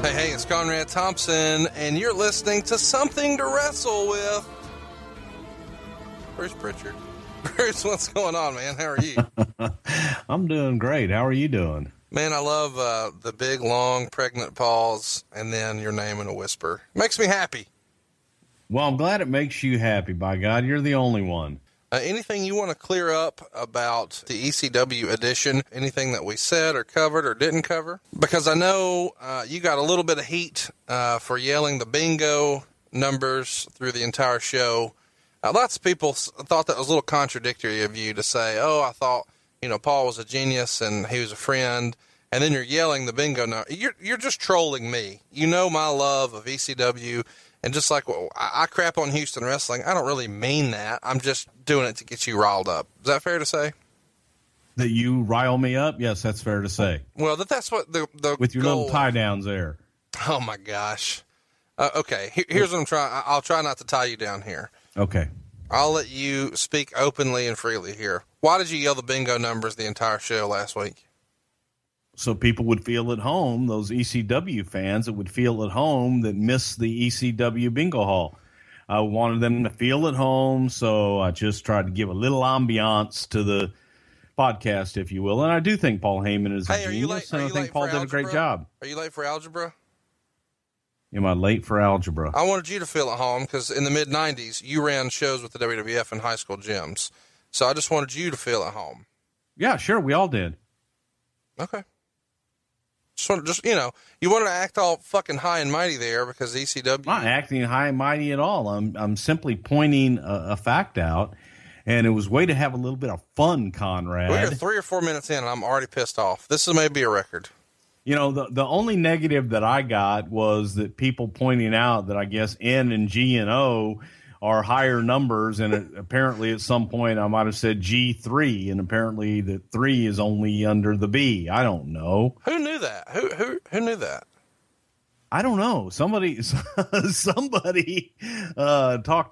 Hey, it's Conrad Thompson, and you're listening to Something to Wrestle with Bruce Prichard. Bruce, what's going on, man? How are you? I'm doing great. How are you doing? Man, I love the big, long, pregnant pause, and then your name in a whisper. Makes me happy. Well, I'm glad it makes you happy, by God. You're the only one. Anything you want to clear up about the ECW edition? Anything that we said or covered or didn't cover? Because I know you got a little bit of heat for yelling the bingo numbers through the entire show. Lots of people thought that was a little contradictory of you to say, oh, I thought... you know, Paul was a genius and he was a friend, and then you're yelling the bingo number. You're just trolling me. You know my love of ECW, and just like, well, I crap on Houston wrestling. I don't really mean that. I'm just doing it to get you riled up. Is that fair to say? That you rile me up? Yes, that's fair to say. Well, that's what the with your goal. Little tie downs there. Oh my gosh. Okay, here's what I'm trying. I'll try not to tie you down here. Okay. I'll let you speak openly and freely here. Why did you yell the bingo numbers the entire show last week? So people would feel at home, those ECW fans that would feel at home that missed the ECW bingo hall. I wanted them to feel at home, so I just tried to give a little ambiance to the podcast, if you will. And I do think Paul Heyman is a genius, and I think Paul did a great job. Are you late for algebra? Am I late for algebra? I wanted you to feel at home because in the mid-90s, you ran shows with the WWF in high school gyms. So I just wanted you to feel at home. Yeah, sure. We all did. Okay. Just you know, you wanted to act all fucking high and mighty there because ECW... I'm not acting high and mighty at all. I'm simply pointing a fact out, and it was way to have a little bit of fun, Conrad. We're 3 or 4 minutes in, and I'm already pissed off. This is maybe a record. You know, the only negative that I got was that people pointing out that I guess N and G and O are higher numbers. And apparently at some point I might have said G3, and apparently the 3 is only under the B. I don't know. Who knew that? Who knew that? I don't know. Somebody talked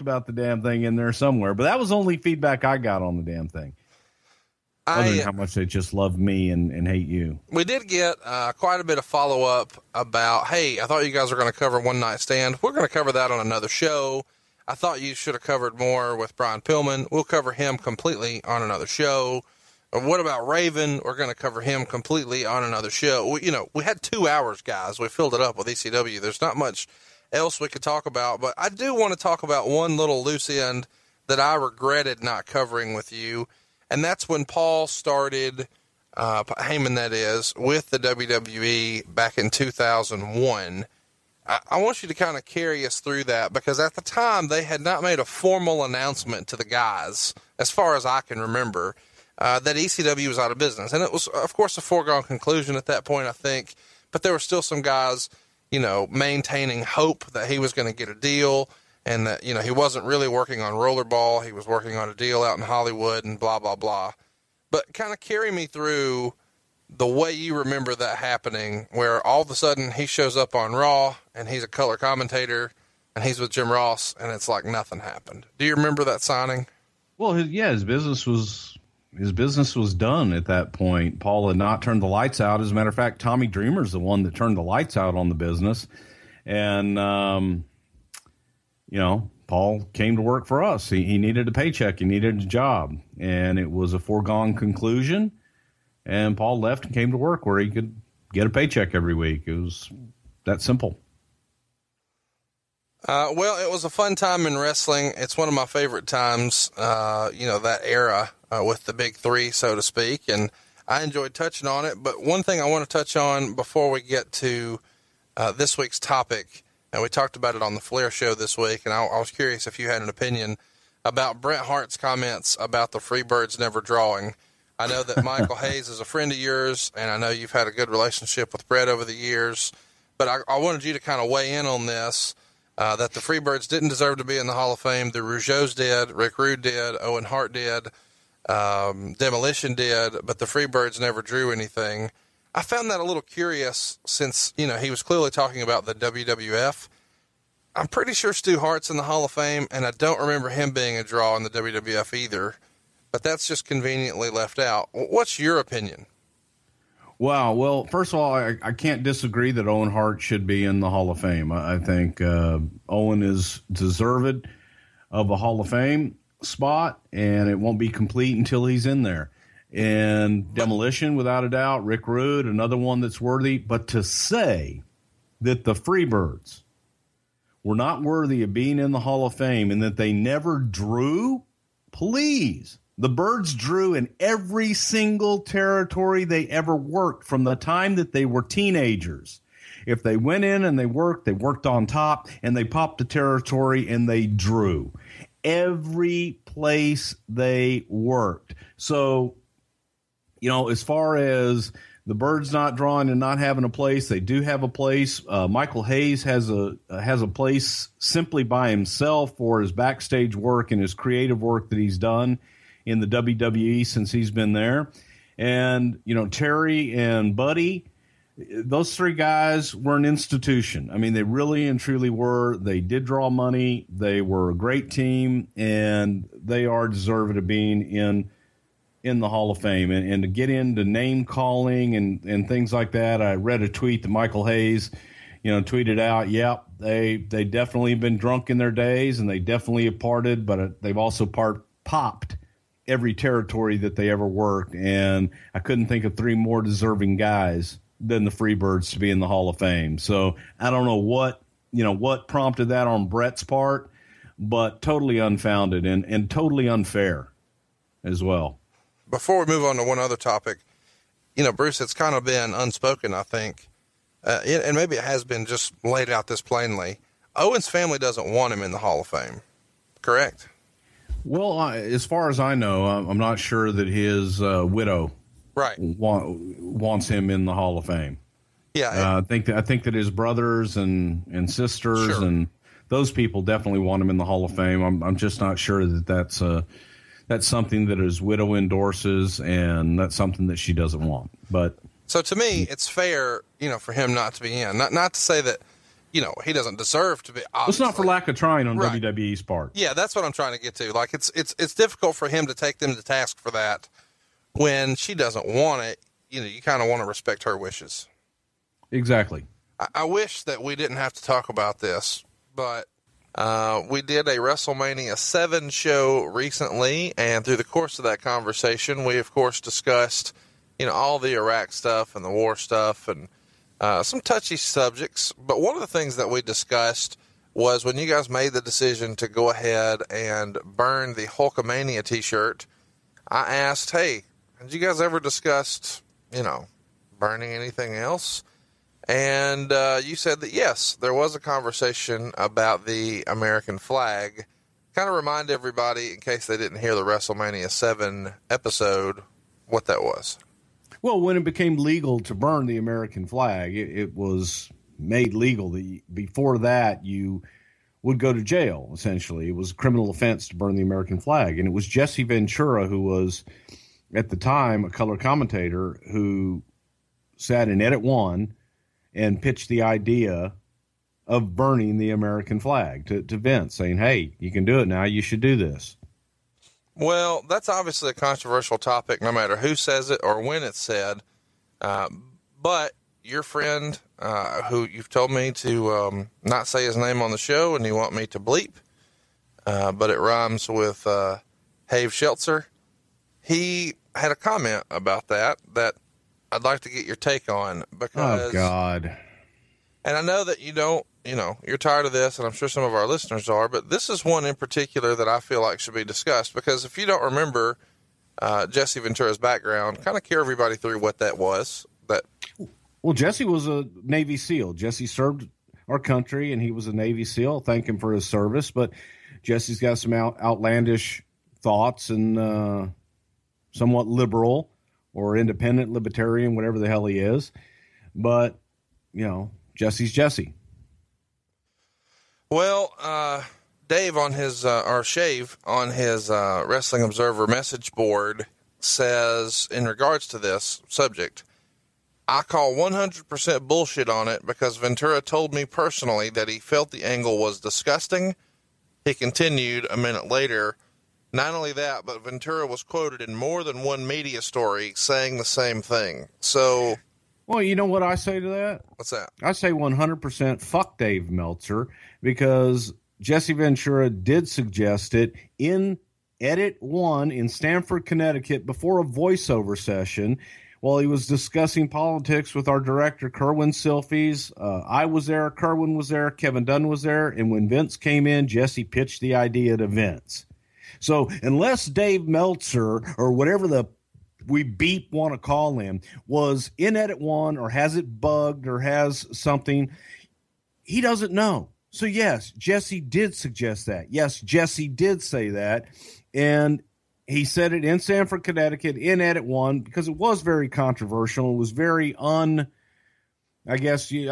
about the damn thing in there somewhere, but that was only feedback I got on the damn thing. Other than how much they just love me and hate you. We did get quite a bit of follow-up about, hey, I thought you guys were going to cover One Night Stand. We're going to cover that on another show. I thought you should have covered more with Brian Pillman. We'll cover him completely on another show. Or what about Raven? We're going to cover him completely on another show. We had 2 hours, guys. We filled it up with ECW. There's not much else we could talk about, but I do want to talk about one little loose end that I regretted not covering with you. And that's when Paul started Heyman, that is, with the WWE back in 2001. I want you to kind of carry us through that, because at the time they had not made a formal announcement to the guys, as far as I can remember, that ECW was out of business. And it was, of course, a foregone conclusion at that point, I think. But there were still some guys, you know, maintaining hope that he was going to get a deal, and that, you know, he wasn't really working on Rollerball. He was working on a deal out in Hollywood and blah, blah, blah. But kind of carry me through the way you remember that happening, where all of a sudden he shows up on Raw and he's a color commentator and he's with Jim Ross and it's like nothing happened. Do you remember that signing? Well, his business was done at that point. Paul had not turned the lights out. As a matter of fact, Tommy Dreamer's the one that turned the lights out on the business. And, you know, Paul came to work for us. He needed a paycheck. He needed a job, and it was a foregone conclusion. And Paul left and came to work where he could get a paycheck every week. It was that simple. Well, it was a fun time in wrestling. It's one of my favorite times, you know, that era with the big three, so to speak. And I enjoyed touching on it. But one thing I want to touch on before we get to this week's topic, and we talked about it on the Flair show this week, and I was curious if you had an opinion about Bret Hart's comments about the Freebirds never drawing. I know that Michael Hayes is a friend of yours, and I know you've had a good relationship with Bret over the years, but I wanted you to kind of weigh in on this, that the Freebirds didn't deserve to be in the Hall of Fame. The Rougeaus did, Rick Rude did, Owen Hart did, Demolition did, but the Freebirds never drew anything. I found that a little curious since, you know, he was clearly talking about the WWF. I'm pretty sure Stu Hart's in the Hall of Fame, and I don't remember him being a draw in the WWF either. But that's just conveniently left out. What's your opinion? Well, first of all, I can't disagree that Owen Hart should be in the Hall of Fame. I think Owen is deserved of a Hall of Fame spot, and it won't be complete until he's in there. And Demolition, without a doubt, Rick Rude, another one that's worthy. But to say that the Freebirds were not worthy of being in the Hall of Fame and that they never drew, please. The Birds drew in every single territory they ever worked from the time that they were teenagers. If they went in and they worked on top, and they popped the territory and they drew. Every place they worked. So, you know, as far as the Birds not drawing and not having a place, they do have a place. Michael Hayes has a place simply by himself for his backstage work and his creative work that he's done in the WWE since he's been there. And, you know, Terry and Buddy, those three guys were an institution. I mean, they really and truly were. They did draw money. They were a great team, and they are deserving of being in the Hall of Fame. And to get into name calling and things like that, I read a tweet that Michael Hayes, you know, tweeted out, yep, they definitely have been drunk in their days, and they definitely have parted, but they've also popped every territory that they ever worked. And I couldn't think of three more deserving guys than the Freebirds to be in the Hall of Fame. So I don't know what prompted that on Bret's part, but totally unfounded and totally unfair as well. Before we move on to one other topic, you know, Bruce, it's kind of been unspoken, I think, and maybe it has been just laid out this plainly. Owen's family doesn't want him in the Hall of Fame, correct? Well, as far as I know, I'm not sure that his widow wants him in the Hall of Fame. Yeah, I think that his brothers and sisters and those people definitely want him in the Hall of Fame. I'm just not sure that that's something that his widow endorses, and that's something that she doesn't want. But so to me, it's fair, you know, for him not to be in. Not to say that, you know, he doesn't deserve to be. Obviously. It's not for lack of trying on WWE's part. Yeah, that's what I'm trying to get to. Like, it's difficult for him to take them to task for that when she doesn't want it. You know, you kind of want to respect her wishes. Exactly. I wish that we didn't have to talk about this, but we did a WrestleMania 7 show recently, and through the course of that conversation, we, of course, discussed, you know, all the Iraq stuff and the war stuff and some touchy subjects, but one of the things that we discussed was when you guys made the decision to go ahead and burn the Hulkamania t-shirt, I asked, hey, had you guys ever discussed you know, burning anything else. And you said that, yes, there was a conversation about the American flag. Kind of remind everybody, in case they didn't hear the WrestleMania 7 episode, what that was. Well, when it became legal to burn the American flag, it was made legal. Before that, you would go to jail, essentially. It was a criminal offense to burn the American flag. And it was Jesse Ventura, who was, at the time, a color commentator, who sat in Edit One and pitched the idea of burning the American flag to Vince, saying, hey, you can do it now. You should do this. Well, that's obviously a controversial topic, no matter who says it or when it's said. But your friend, who you've told me to not say his name on the show, and you want me to bleep, but it rhymes with Have Sheltzer, he had a comment about that I'd like to get your take on, because... Oh, God. And I know that you don't, you know, you're tired of this, and I'm sure some of our listeners are, but this is one in particular that I feel like should be discussed, because if you don't remember Jesse Ventura's background, kind of carry everybody through what that was. Well, Jesse was a Navy SEAL. Jesse served our country, and he was a Navy SEAL. Thank him for his service, but Jesse's got some outlandish thoughts and somewhat liberal or independent libertarian, whatever the hell he is. But, you know, Jesse's Jesse. Well, Dave on his, or Shave on his Wrestling Observer message board says, in regards to this subject, I call 100% bullshit on it because Ventura told me personally that he felt the angle was disgusting. He continued a minute later, not only that, but Ventura was quoted in more than one media story saying the same thing. So... Well, you know what I say to that? What's that? I say 100% fuck Dave Meltzer, because Jesse Ventura did suggest it in Edit One in Stamford, Connecticut, before a voiceover session while he was discussing politics with our director, Kerwin Silfies. I was there, Kerwin was there, Kevin Dunn was there, and when Vince came in, Jesse pitched the idea to Vince. So unless Dave Meltzer, or whatever the we beep want to call him, was in Edit One or has it bugged or has something, he doesn't know. So yes, Jesse did suggest that. Yes, Jesse did say that. And he said it in Stamford, Connecticut in Edit One, because it was very controversial. It was very un-Jesse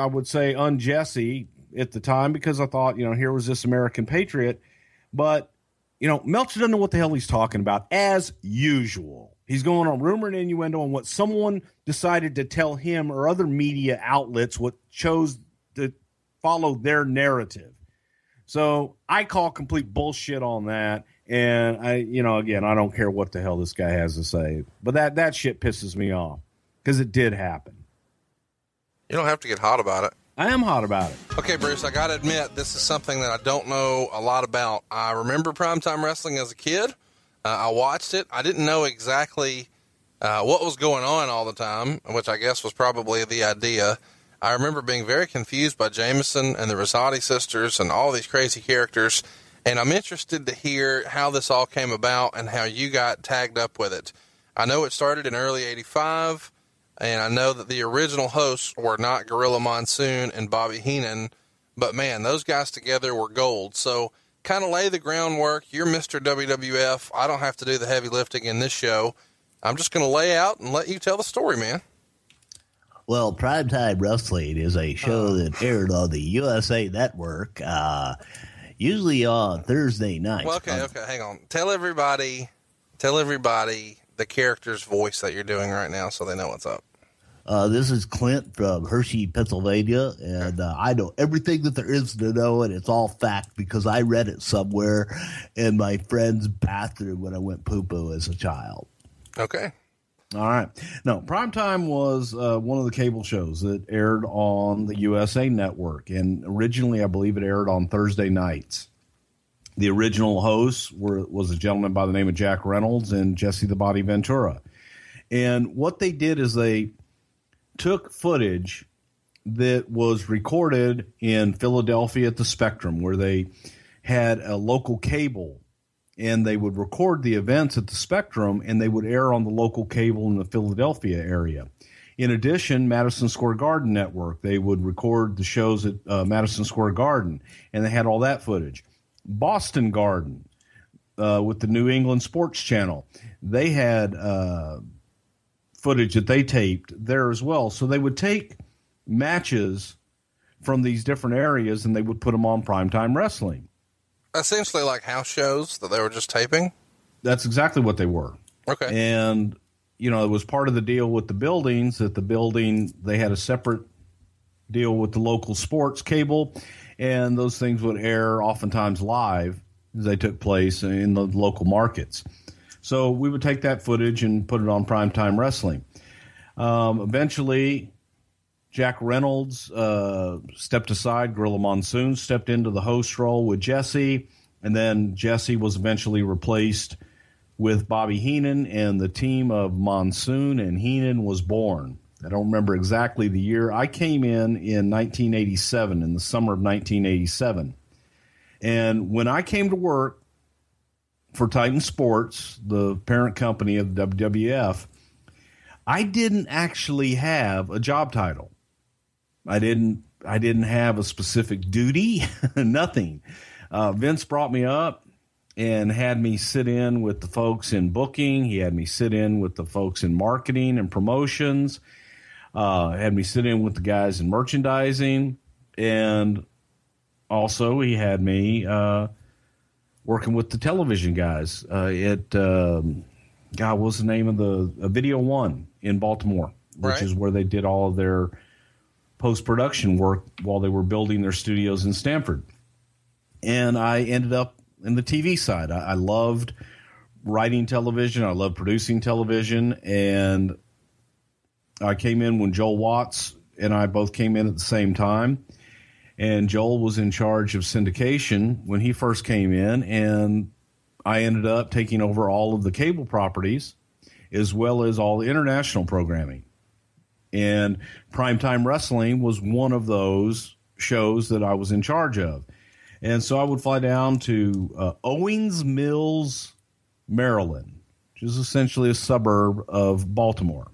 at the time, because I thought, you know, here was this American patriot, but you know, Meltzer doesn't know what the hell he's talking about, as usual. He's going on rumor and innuendo on what someone decided to tell him, or other media outlets what chose to follow their narrative. So I call complete bullshit on that. And I, you know, again, I don't care what the hell this guy has to say, but that shit pisses me off, because it did happen. You don't have to get hot about it. I am hot about it. Okay, Bruce, I got to admit, this is something that I don't know a lot about. I remember Primetime Wrestling as a kid. I watched it. I didn't know exactly what was going on all the time, which I guess was probably the idea. I remember being very confused by Jameson and the Rosati sisters and all these crazy characters, and I'm interested to hear how this all came about and how you got tagged up with it. I know it started in early 85, and I know that the original hosts were not Gorilla Monsoon and Bobby Heenan, but, man, those guys together were gold. So... kind of lay the groundwork. You're Mr. WWF. I don't have to do the heavy lifting in this show. I'm just going to lay out and let you tell the story, man. Well, Primetime Wrestling is a show that aired on the USA Network, usually on Thursday nights. Well, okay, hang on. Tell everybody the character's voice that you're doing right now so they know what's up. This is Clint from Hershey, Pennsylvania, and I know everything that there is to know, and it's all fact because I read it somewhere in my friend's bathroom when I went poo-poo as a child. Okay. All right. Now, Primetime was one of the cable shows that aired on the USA Network, and originally I believe it aired on Thursday nights. The original hosts was a gentleman by the name of Jack Reynolds and Jesse the Body Ventura. And what they did is they took footage that was recorded in Philadelphia at the Spectrum, where they had a local cable, and they would record the events at the Spectrum, and they would air on the local cable in the Philadelphia area. In addition, Madison Square Garden Network, they would record the shows at Madison Square Garden, and they had all that footage. Boston Garden with the New England Sports Channel, they had footage that they taped there as well. So they would take matches from these different areas, and they would put them on Primetime Wrestling. Essentially like house shows that they were just taping? That's exactly what they were. Okay. And, you know, it was part of the deal with the buildings that the building, they had a separate deal with the local sports cable, and those things would air oftentimes live as they took place in the local markets. So we would take that footage and put it on Primetime Wrestling. Eventually, Jack Reynolds stepped aside. Gorilla Monsoon stepped into the host role with Jesse, and then Jesse was eventually replaced with Bobby Heenan, and the team of Monsoon and Heenan was born. I don't remember exactly the year. I came in 1987, in the summer of 1987. And when I came to work for Titan Sports, the parent company of WWF, I didn't actually have a job title. I didn't have a specific duty, nothing. Vince brought me up and had me sit in with the folks in booking. He had me sit in with the folks in marketing and promotions. Had me sit in with the guys in merchandising. And also he had me working with the television guys God, what was the name of the Video One in Baltimore, which is where they did all of their post-production work while they were building their studios in Stamford. And I ended up in the TV side. I loved writing television. I loved producing television. And I came in when Joel Watts and I both came in at the same time. And Joel was in charge of syndication when he first came in, and I ended up taking over all of the cable properties as well as all the international programming. And Primetime Wrestling was one of those shows that I was in charge of. And so I would fly down to Owings Mills, Maryland, which is essentially a suburb of Baltimore.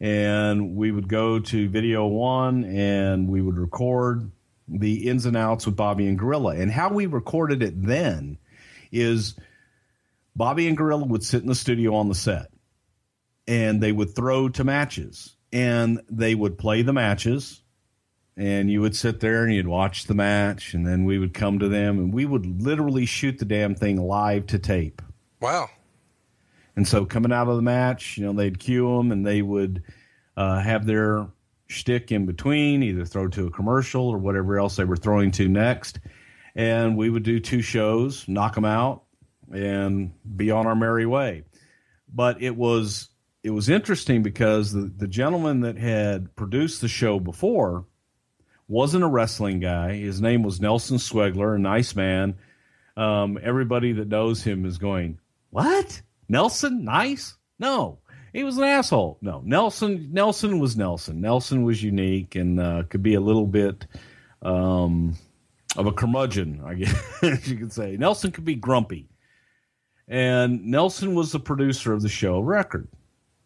And we would go to Video One and we would record the ins and outs with Bobby and Gorilla. And how we recorded it then is Bobby and Gorilla would sit in the studio on the set, and they would throw to matches, and they would play the matches, and you would sit there and you'd watch the match, and then we would come to them, and we would literally shoot the damn thing live to tape. Wow. And so coming out of the match, you know, they'd cue them, and they would have their shtick in between, either throw to a commercial or whatever else they were throwing to next. And we would do two shows, knock them out, and be on our merry way. But it was interesting because the gentleman that had produced the show before wasn't a wrestling guy. His name was Nelson Swegler, a nice man. Everybody that knows him is going, "What? Nelson? Nice? No, he was an asshole." No, Nelson was Nelson. Nelson was unique and could be a little bit of a curmudgeon, I guess you could say. Nelson could be grumpy. And Nelson was the producer of the show record.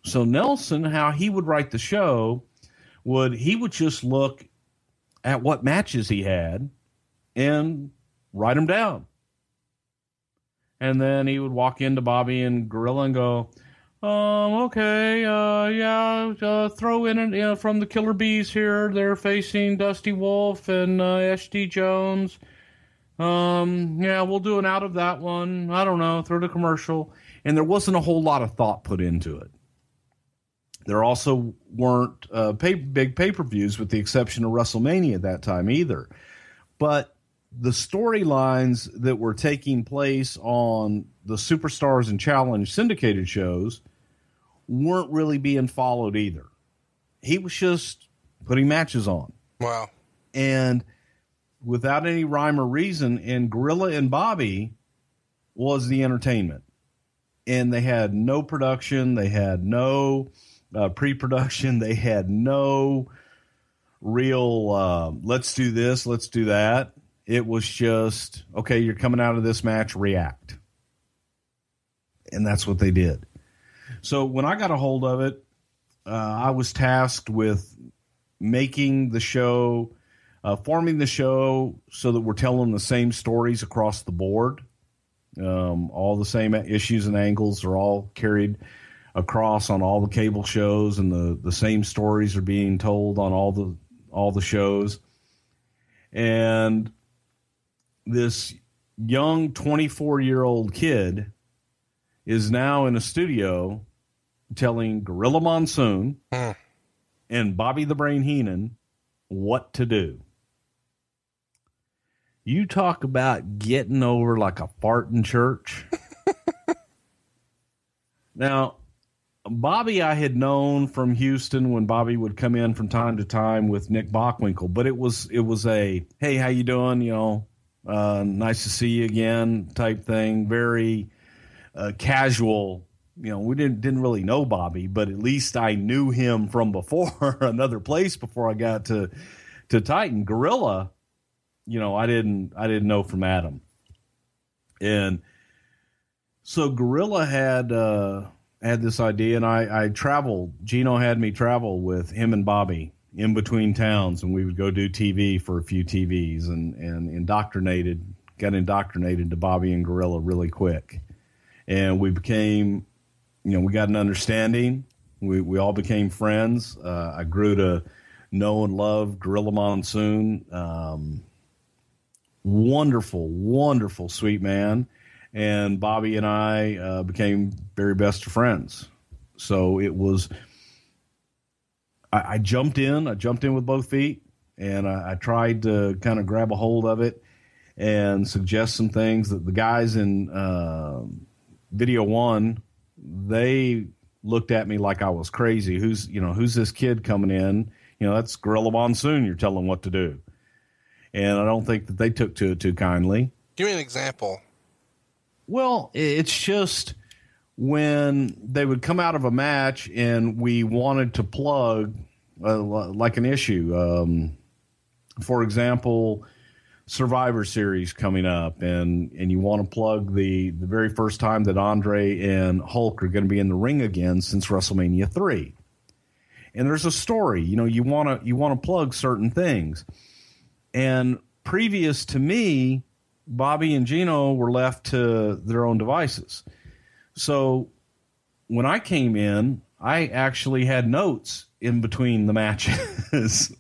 So Nelson, how he would write the show, he would just look at what matches he had and write them down. And then he would walk into Bobby and Gorilla and go, throw in from the Killer Bees here. They're facing Dusty Wolf and SD Jones. We'll do an out of that one. I don't know, throw the commercial. And there wasn't a whole lot of thought put into it. There also weren't big pay-per-views, with the exception of WrestleMania at that time either. But the storylines that were taking place on the Superstars and Challenge syndicated shows weren't really being followed either. He was just putting matches on. Wow. And without any rhyme or reason, and Gorilla and Bobby was the entertainment. And they had no production. They had no pre-production. They had no real, let's do this, let's do that. It was just, okay, you're coming out of this match, react. And that's what they did. So when I got a hold of it, I was tasked with making the show, forming the show so that we're telling the same stories across the board. All the same issues and angles are all carried across on all the cable shows, and the same stories are being told on all the shows. And this young 24-year-old kid is now in a studio telling Gorilla Monsoon and Bobby the Brain Heenan what to do. You talk about getting over like a fart in church. Now, Bobby I had known from Houston when Bobby would come in from time to time with Nick Bockwinkel, but it was a, hey, how you doing? You know, nice to see you again type thing. Very casual. You know, we didn't really know Bobby, but at least I knew him from before another place before I got to Titan. Gorilla, you know, I didn't know from Adam. And so Gorilla had this idea, and I traveled. Gino had me travel with him and Bobby in between towns, and we would go do TV for a few TVs and got indoctrinated to Bobby and Gorilla really quick. And we became, you know, we got an understanding. We all became friends. I grew to know and love Gorilla Monsoon. Wonderful, wonderful, sweet man. And Bobby and I became very best of friends. So it was, I jumped in with both feet, and I tried to kind of grab a hold of it and suggest some things that the guys in Video One, they looked at me like I was crazy. Who's this kid coming in? You know, that's Gorilla Monsoon. You're telling what to do. And I don't think that they took to it too kindly. Give me an example. Well, it's just when they would come out of a match and we wanted to plug like an issue. For example, Survivor Series coming up, and you want to plug the very first time that Andre and Hulk are going to be in the ring again since WrestleMania 3. And there's a story, you know, you want to plug certain things. And previous to me, Bobby and Gino were left to their own devices. So when I came in, I actually had notes in between the matches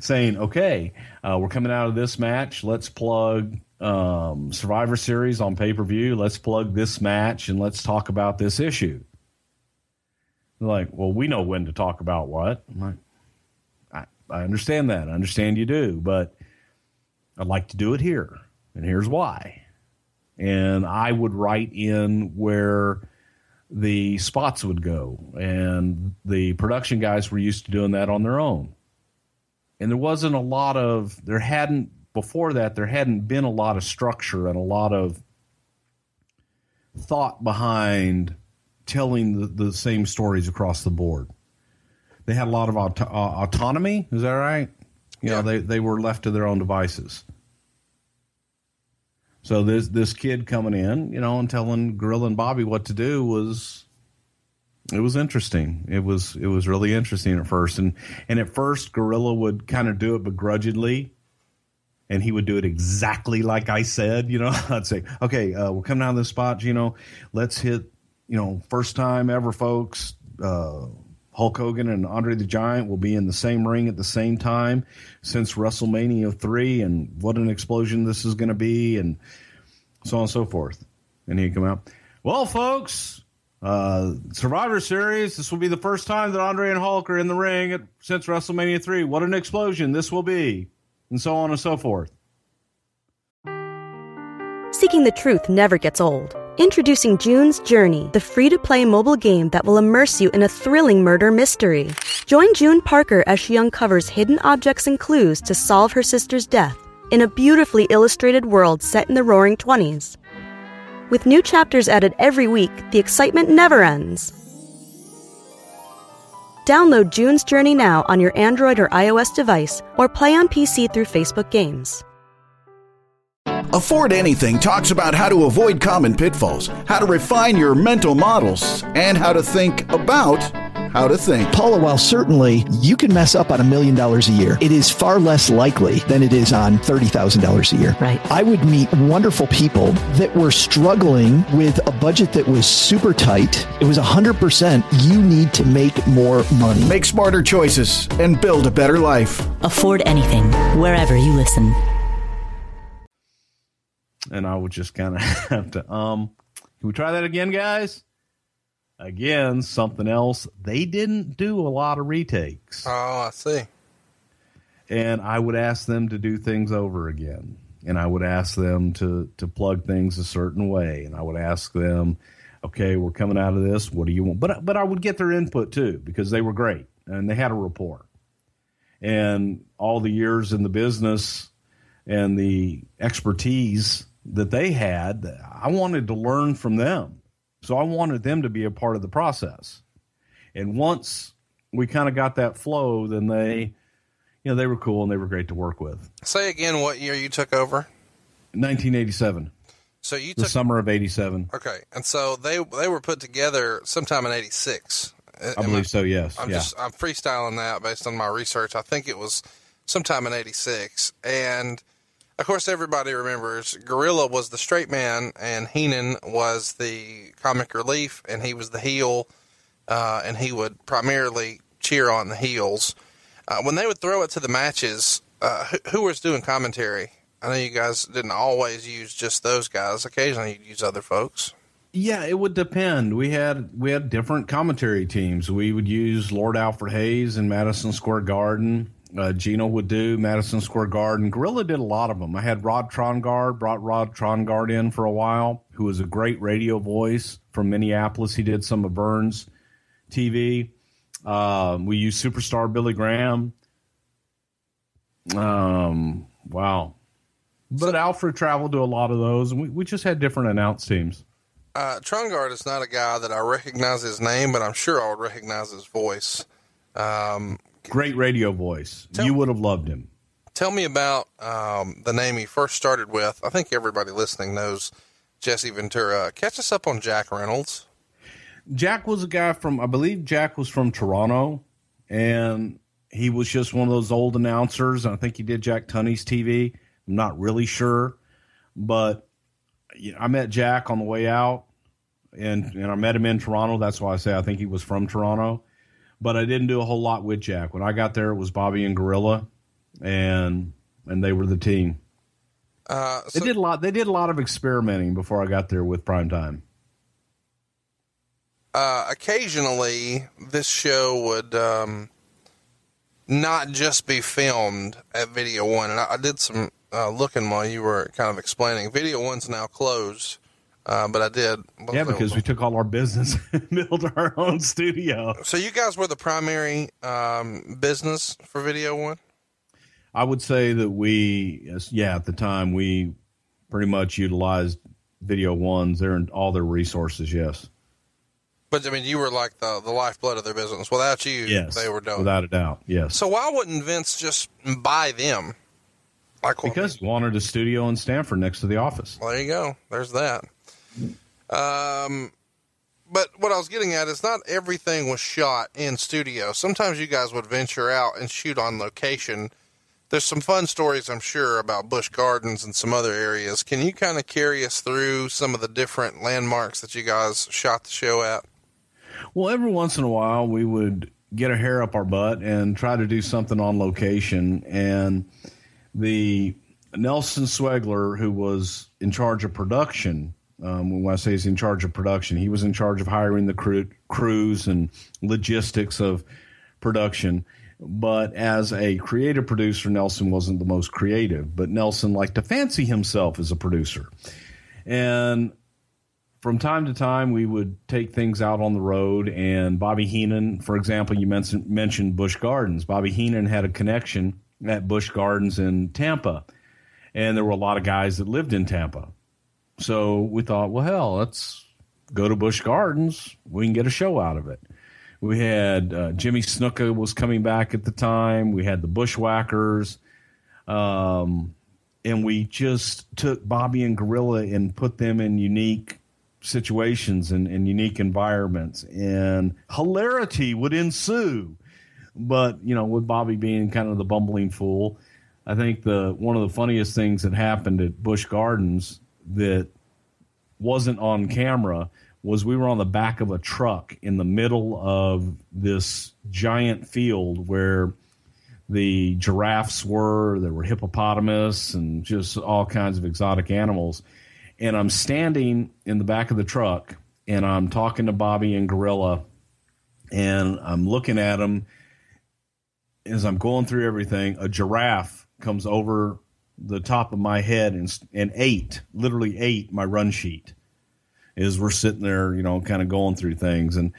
saying, okay, we're coming out of this match. Let's plug Survivor Series on pay-per-view. Let's plug this match, and let's talk about this issue. They're like, well, we know when to talk about what. I'm like, I understand that. I understand you do, but I'd like to do it here, and here's why. And I would write in where the spots would go, and the production guys were used to doing that on their own. And there hadn't been a lot of structure and a lot of thought behind telling the same stories across the board. They had a lot of autonomy. Is that right? Yeah. You know, they were left to their own devices. So this kid coming in, you know, and telling Gorilla and Bobby what to do was interesting. It was really interesting at first. And at first Gorilla would kind of do it begrudgingly, and he would do it exactly like I said. You know, I'd say, okay, we're coming out of this spot, you know, let's hit, you know, first time ever, folks, Hulk Hogan and Andre the Giant will be in the same ring at the same time since WrestleMania 3, and what an explosion this is going to be, and so on and so forth. And he'd come out, well, folks, Survivor Series, this will be the first time that Andre and Hulk are in the ring since WrestleMania 3. What an explosion this will be, and so on and so forth. Seeking the truth never gets old. Introducing June's Journey, the free-to-play mobile game that will immerse you in a thrilling murder mystery. Join June Parker as she uncovers hidden objects and clues to solve her sister's death in a beautifully illustrated world set in the roaring 20s. With new chapters added every week, the excitement never ends. Download June's Journey now on your Android or iOS device, or play on PC through Facebook Games. Afford Anything talks about how to avoid common pitfalls, how to refine your mental models, and how to think about how to think. Paula, while certainly you can mess up on $1 million a year, it is far less likely than it is on $30,000 a year. Right. I would meet wonderful people that were struggling with a budget that was super tight. It was 100%. You need to make more money. Make smarter choices and build a better life. Afford anything, wherever you listen. And I would just kind of have to, can we try that again, guys? Again, something else. They didn't do a lot of retakes. Oh, I see. And I would ask them to do things over again. And I would ask them to plug things a certain way. And I would ask them, okay, we're coming out of this. What do you want? But I would get their input too, because they were great and they had a rapport. And all the years in the business and the expertise that they had, I wanted to learn from them. So I wanted them to be a part of the process. And once we kind of got that flow, then they, you know, they were cool and they were great to work with. Say again what year you took over? 1987. So you took the summer of 87. Okay. And so they were put together sometime in 86. I believe so, yes. I'm freestyling that based on my research. I think it was sometime in 86. And of course, everybody remembers Gorilla was the straight man and Heenan was the comic relief and he was the heel. And he would primarily cheer on the heels. When they would throw it to the matches, who was doing commentary? I know you guys didn't always use just those guys. Occasionally you'd use other folks. Yeah, it would depend. We had different commentary teams. We would use Lord Alfred Hayes in Madison Square Garden. Gino would do Madison Square Garden. Gorilla did a lot of them. I had brought Rod Trongard in for a while, who was a great radio voice from Minneapolis. He did some of Burns TV. We used Superstar Billy Graham. Wow. But Alfred traveled to a lot of those, and we just had different announce teams. Trongard is not a guy that I recognize his name, but I'm sure I would recognize his voice. Great radio voice. You would have loved him. Tell me about the name he first started with. I think everybody listening knows Jesse Ventura. Catch us up on Jack Reynolds. Jack was a guy from, I believe Jack was from Toronto, and he was just one of those old announcers. I think he did Jack Tunney's TV. I'm not really sure, but you know, I met Jack on the way out, and I met him in Toronto. That's why I say I think he was from Toronto. But I didn't do a whole lot with Jack. When I got there, it was Bobby and Gorilla, and they were the team. So they did a lot of experimenting before I got there with Primetime. Occasionally, this show would not just be filmed at Video One. And I did some looking while you were kind of explaining. Video One's now closed. But I did. Yeah, because we took all our business and built our own studio. So you guys were the primary business for Video One? I would say that at the time, we pretty much utilized Video One's, all their resources, yes. But, I mean, you were like the lifeblood of their business. Without you, yes, they were done. Without a doubt, yes. So why wouldn't Vince just buy them? Because he wanted a studio in Stamford next to the office. Well, there you go. There's that. But what I was getting at is not everything was shot in studio. Sometimes you guys would venture out and shoot on location. There's some fun stories, I'm sure, about Busch Gardens and some other areas. Can you kind of carry us through some of the different landmarks that you guys shot the show at? Well, every once in a while we would get a hair up our butt and try to do something on location. And the Nelson Swegler, who was in charge of production, when I say he's in charge of production, he was in charge of hiring the crews and logistics of production. But as a creative producer, Nelson wasn't the most creative, but Nelson liked to fancy himself as a producer. And from time to time, we would take things out on the road. And Bobby Heenan, for example, you mentioned Busch Gardens. Bobby Heenan had a connection at Busch Gardens in Tampa, and there were a lot of guys that lived in Tampa. So we thought, well, hell, let's go to Busch Gardens. We can get a show out of it. We had Jimmy Snuka was coming back at the time. We had the Bushwhackers. And we just took Bobby and Gorilla and put them in unique situations and unique environments, and hilarity would ensue. But, you know, with Bobby being kind of the bumbling fool, I think one of the funniest things that happened at Busch Gardens that wasn't on camera was we were on the back of a truck in the middle of this giant field where the giraffes were, there were hippopotamus and just all kinds of exotic animals. And I'm standing in the back of the truck and I'm talking to Bobby and Gorilla, and I'm looking at him as I'm going through everything. A giraffe comes over the top of my head and literally ate my run sheet as we're sitting there, you know, kind of going through things. And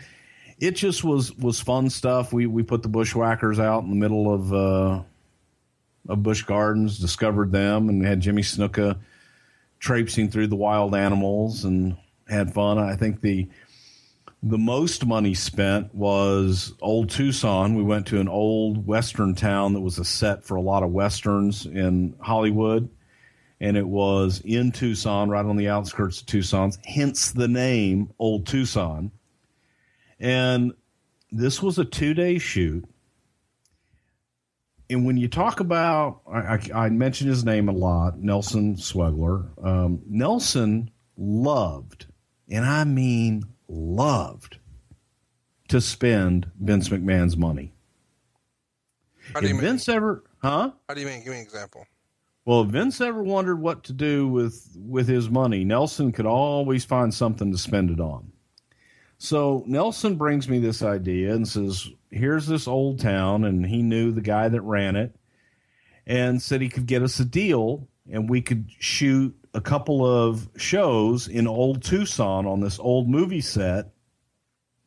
it just was fun stuff. We put the Bushwhackers out in the middle of Busch Gardens, discovered them, and had Jimmy Snuka traipsing through the wild animals and had fun. I think the most money spent was old Tucson. We went to an old Western town that was a set for a lot of Westerns in Hollywood. And it was in Tucson, right on the outskirts of Tucson, hence the name Old Tucson. And this was a 2-day shoot. And when you talk about, I mentioned his name a lot, Nelson Swegler. Nelson loved, and I mean loved, to spend Vince McMahon's money. How do you mean? How do you mean? Give me an example. Well, if Vince ever wondered what to do with his money, Nelson could always find something to spend it on. So Nelson brings me this idea and says, here's this old town, and he knew the guy that ran it, and said he could get us a deal, and we could shoot a couple of shows in Old Tucson on this old movie set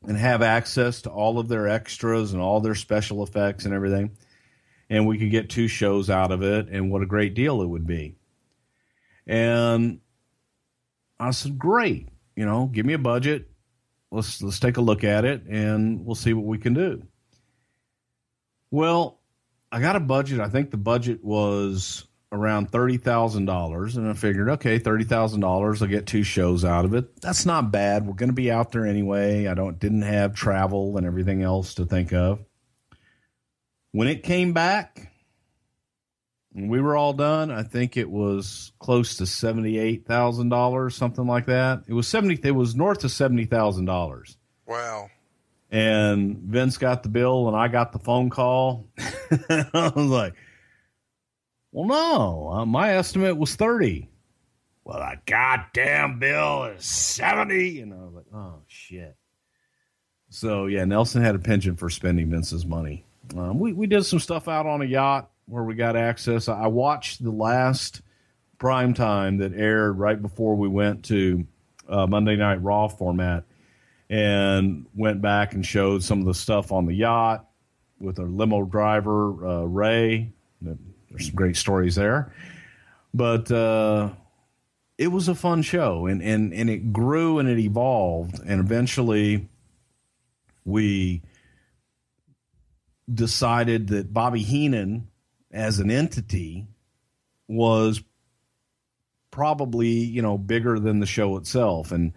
and have access to all of their extras and all their special effects and everything. And we could get 2 shows out of it, and what a great deal it would be. And I said, great, you know, give me a budget. Let's take a look at it, and we'll see what we can do. Well, I got a budget. I think the budget was around $30,000, and I figured, okay, $30,000, I'll get 2 shows out of it. That's not bad. We're going to be out there anyway. I didn't have travel and everything else to think of. When it came back and we were all done, I think it was close to $78,000, something like that. It was north of $70,000. Wow. And Vince got the bill and I got the phone call. I was like, well, no, my estimate was 30. Well, the goddamn bill is 70. And I was like, oh shit. So yeah, Nelson had a penchant for spending Vince's money. We did some stuff out on a yacht where we got access. I watched the last primetime that aired right before we went to Monday Night Raw format, and went back and showed some of the stuff on the yacht with our limo driver, Ray. There's some great stories there. But it was a fun show, and it grew and it evolved, and eventually we decided that Bobby Heenan as an entity was probably, you know, bigger than the show itself. And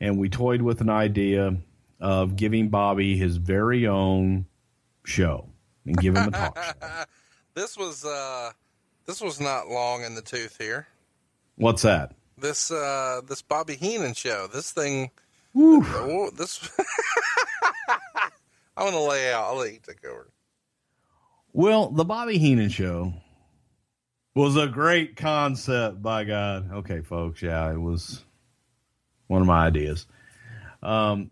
we toyed with an idea of giving Bobby his very own show and give him a talk show. This was not long in the tooth here. What's that? This Bobby Heenan show, this thing, this, I want to lay out. I'll let you take over. Well, the Bobby Heenan show was a great concept, by God. Okay, folks. Yeah, it was one of my ideas. But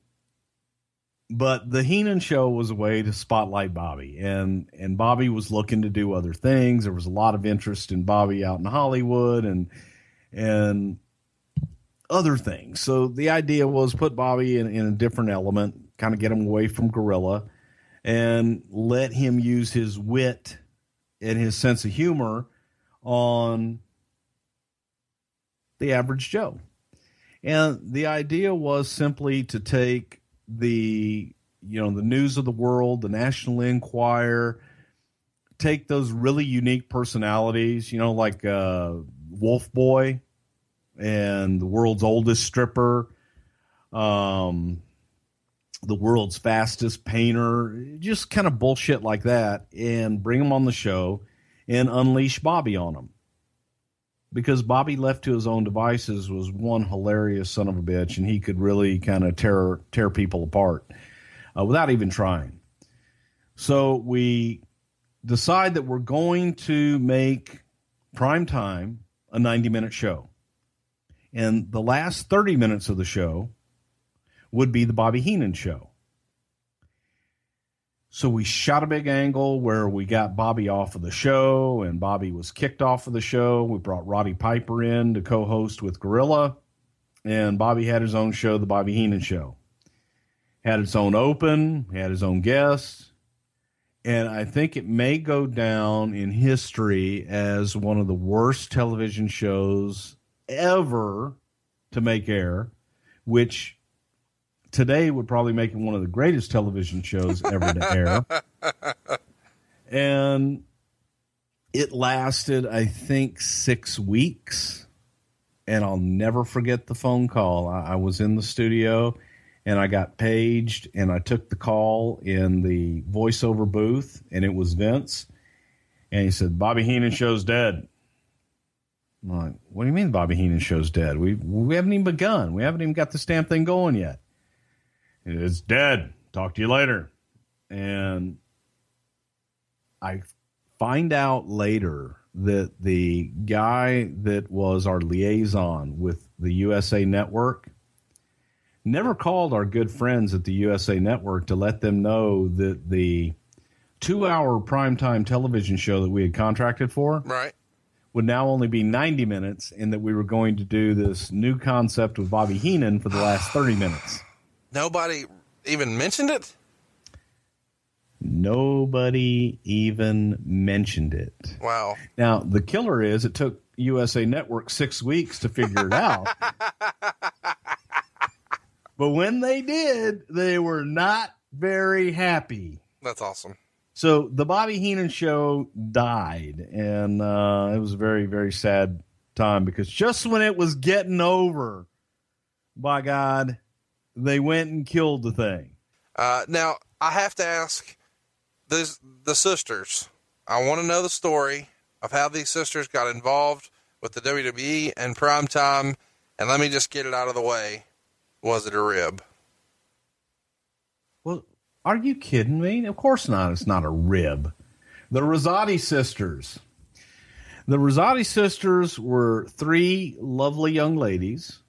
the Heenan show was a way to spotlight Bobby, and Bobby was looking to do other things. There was a lot of interest in Bobby out in Hollywood and other things. So the idea was put Bobby in a different element, kind of get him away from Gorilla and let him use his wit and his sense of humor on the average Joe. And the idea was simply to take the news of the world, the National Enquirer, take those really unique personalities, you know, like Wolf Boy and the world's oldest stripper, the world's fastest painter, just kind of bullshit like that, and bring him on the show and unleash Bobby on him. Because Bobby, left to his own devices, was one hilarious son of a bitch, and he could really kind of tear people apart without even trying. So we decide that we're going to make Primetime a 90-minute show. And the last 30 minutes of the show would be the Bobby Heenan show. So we shot a big angle where we got Bobby off of the show, and Bobby was kicked off of the show. We brought Roddy Piper in to co-host with Gorilla, and Bobby had his own show, the Bobby Heenan show. Had its own open, had his own guests, and I think it may go down in history as one of the worst television shows ever to make air, which today would probably make it one of the greatest television shows ever to air. And it lasted, I think, 6 weeks, and I'll never forget the phone call. I was in the studio, and I got paged, and I took the call in the voiceover booth, and it was Vince. And he said, Bobby Heenan show's dead. I'm like, what do you mean Bobby Heenan show's dead? We haven't even begun. We haven't even got this damn thing going yet. It's dead. Talk to you later. And I find out later that the guy that was our liaison with the USA Network never called our good friends at the USA Network to let them know that the 2-hour primetime television show that we had contracted for would now only be 90 minutes, and that we were going to do this new concept with Bobby Heenan for the last 30 minutes. Nobody even mentioned it? Nobody even mentioned it. Wow. Now, the killer is it took USA Network 6 weeks to figure it out. But when they did, they were not very happy. That's awesome. So the Bobby Heenan show died, and it was a very, very sad time, because just when it was getting over, by God, they went and killed the thing. Now, I have to ask the sisters. I want to know the story of how these sisters got involved with the WWE and Primetime, and let me just get it out of the way. Was it a rib? Well, are you kidding me? Of course not. It's not a rib. The Rosati sisters. The Rosati sisters were three lovely young ladies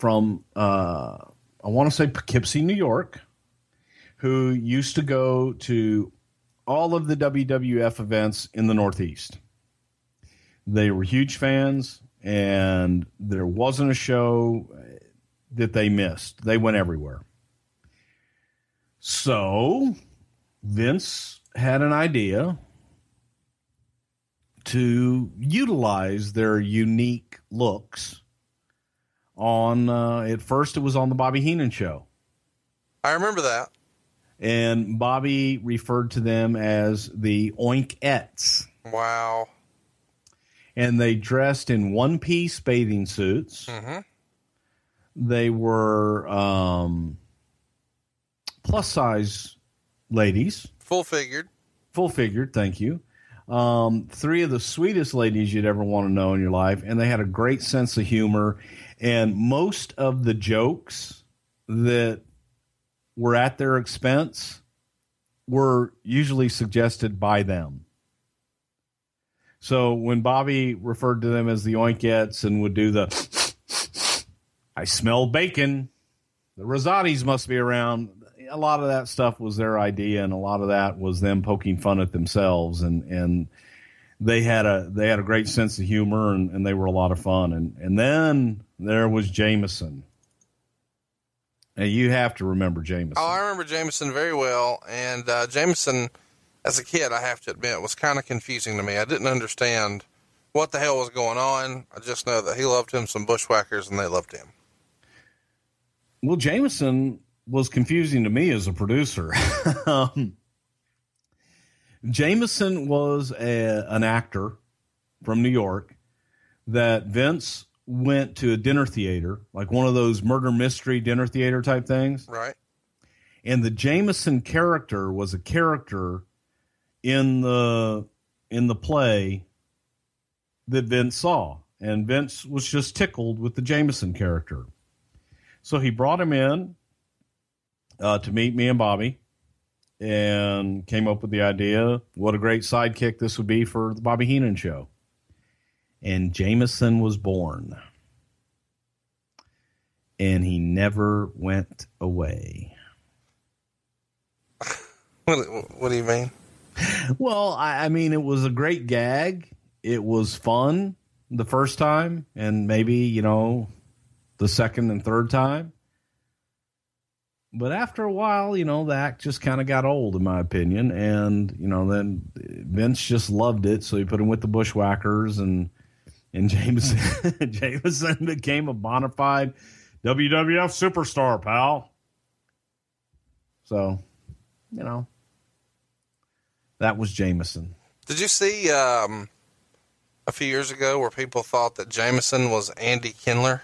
from, I want to say Poughkeepsie, New York, who used to go to all of the WWF events in the Northeast. They were huge fans, and there wasn't a show that they missed. They went everywhere. So Vince had an idea to utilize their unique looks on, at first it was on the Bobby Heenan show. I remember that. And Bobby referred to them as the Oinkettes. Wow. And they dressed in one-piece bathing suits. Mm-hmm. They were plus-size ladies. Full-figured. Full-figured, thank you. Three of the sweetest ladies you'd ever want to know in your life, and they had a great sense of humor. And most of the jokes that were at their expense were usually suggested by them. So when Bobby referred to them as the Oinkettes and would do the... I smell bacon. The Rosatis must be around. A lot of that stuff was their idea, and a lot of that was them poking fun at themselves. And they had a great sense of humor, and they were a lot of fun. And then there was Jameson. And you have to remember Jameson. Oh, I remember Jameson very well. And Jameson, as a kid, I have to admit, was kind of confusing to me. I didn't understand what the hell was going on. I just know that he loved him some Bushwhackers, and they loved him. Well, Jameson was confusing to me as a producer. Jameson was an actor from New York that Vince went to a dinner theater, like one of those murder mystery dinner theater type things. Right. And the Jameson character was a character in the play that Vince saw. And Vince was just tickled with the Jameson character. So he brought him in to meet me and Bobby and came up with the idea, what a great sidekick this would be for the Bobby Heenan show. And Jameson was born. And he never went away. What do you mean? Well, I mean, it was a great gag. It was fun the first time, and maybe, you know, the second and third time. But after a while, you know, the act just kind of got old, in my opinion. And, you know, then Vince just loved it. So he put him with the Bushwhackers, and Jameson became a bona fide WWF superstar, pal. So, you know, that was Jameson. Did you see a few years ago where people thought that Jameson was Andy Kindler?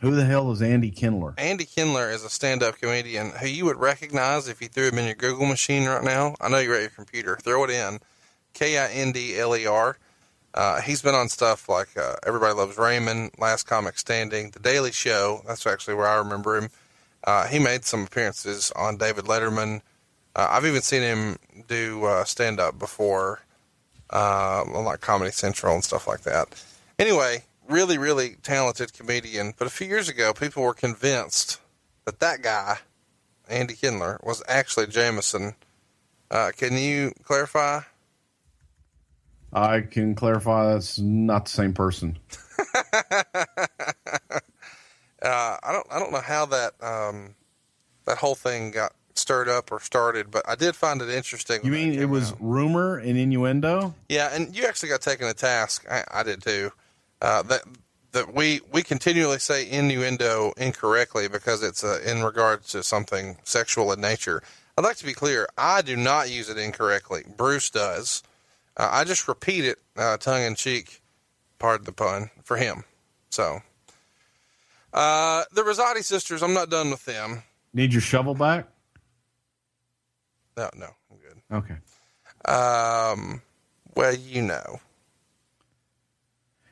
Who the hell is Andy Kindler? Andy Kindler is a stand-up comedian who you would recognize if you threw him in your Google machine right now. I know you're at your computer. Throw it in. Kindler. He's been on stuff like Everybody Loves Raymond, Last Comic Standing, The Daily Show. That's actually where I remember him. He made some appearances on David Letterman. I've even seen him do stand-up before, on like Comedy Central and stuff like that. Anyway, really, really talented comedian. But a few years ago, people were convinced that that guy, Andy Kindler, was actually Jameson. Can you clarify? I can clarify that's not the same person. I don't know how that that whole thing got stirred up or started, but I did find it interesting. You mean it was rumor and innuendo? Yeah, and you actually got taken to task. I did too. That we continually say innuendo incorrectly because it's in regards to something sexual in nature. I'd like to be clear. I do not use it incorrectly. Bruce does. I just repeat it tongue in cheek, pardon the pun, for him. So, the Rosati sisters, I'm not done with them. Need your shovel back? No, I'm good. Okay. Well, you know.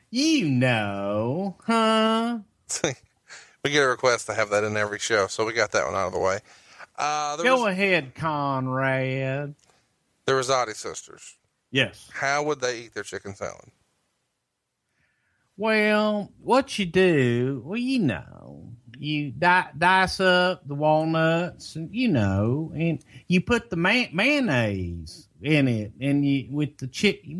You know, huh? We get a request to have that in every show, so we got that one out of the way. Go ahead, Conrad. The Rosati sisters. Yes. How would they eat their chicken salad? Well, what you do, you know, you dice up the walnuts, and you know, and you put the mayonnaise in it, and with the chicken,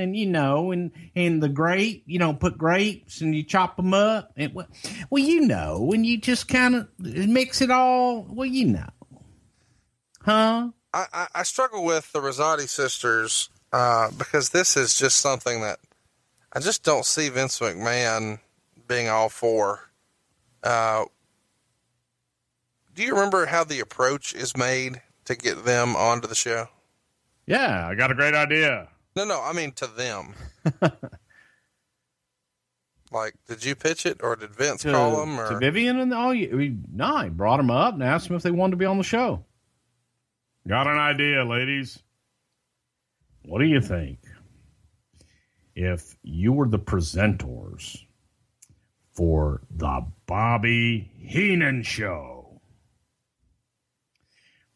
and you know, and the grape, you know, put grapes, and you chop them up, and well, you know, and you just kind of mix it all. Well, you know, huh? I struggle with the Rosati sisters because this is just something that I just don't see Vince McMahon being all for. Do you remember how the approach is made to get them onto the show? Yeah, I got a great idea. No, I mean to them. Like, did you pitch it, or did Vince call them? Or? To Vivian and all? No, he brought them up and asked them if they wanted to be on the show. Got an idea, ladies. What do you think? If you were the presenters for the Bobby Heenan show,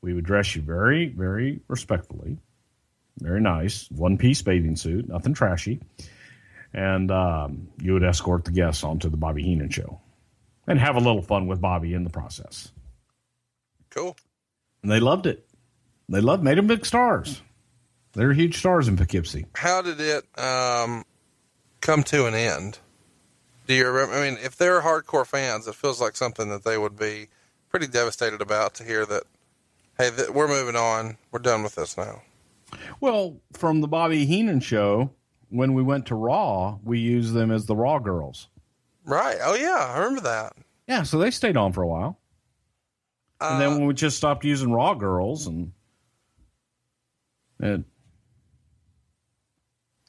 we would dress you very, very respectfully. Very nice. One-piece bathing suit, nothing trashy. And you would escort the guests onto the Bobby Heenan show and have a little fun with Bobby in the process. Cool. And they loved it. They made them big stars. They're huge stars in Poughkeepsie. How did it come to an end? Do you remember? I mean, if they're hardcore fans, it feels like something that they would be pretty devastated about to hear that, hey, we're moving on. We're done with this now. Well, from the Bobby Heenan show, when we went to Raw, we used them as the Raw Girls. Right. Oh, yeah. I remember that. Yeah, so they stayed on for a while. And then when we just stopped using Raw Girls, and it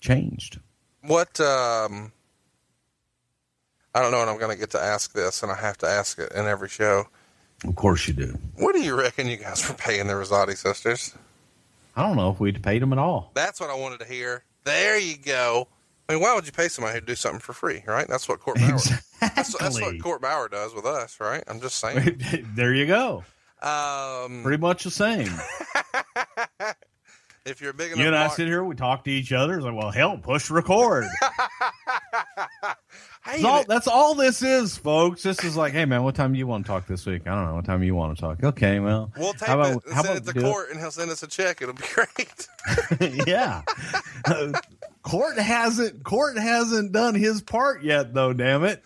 changed. What I don't know when I'm going to get to ask this, and I have to ask it in every show. Of course you do. What do you reckon you guys were paying the Rosati sisters? I don't know if we'd paid them at all. That's what I wanted to hear. There you go. I mean, why would you pay somebody who'd do something for free, right? That's what Court Bauer, exactly. That's what Court Bauer does with us, right? I'm just saying. There you go. Pretty much the same. If you're big enough, you and I sit here, we talk to each other. It's like, well, hell, push record. That's all this is, folks. This is like, hey, man, what time do you want to talk this week? I don't know. What time do you want to talk? Okay, well. We'll tape it, send it to Court, and he'll send us a check. It'll be great. Yeah. Court hasn't done his part yet, though, damn it.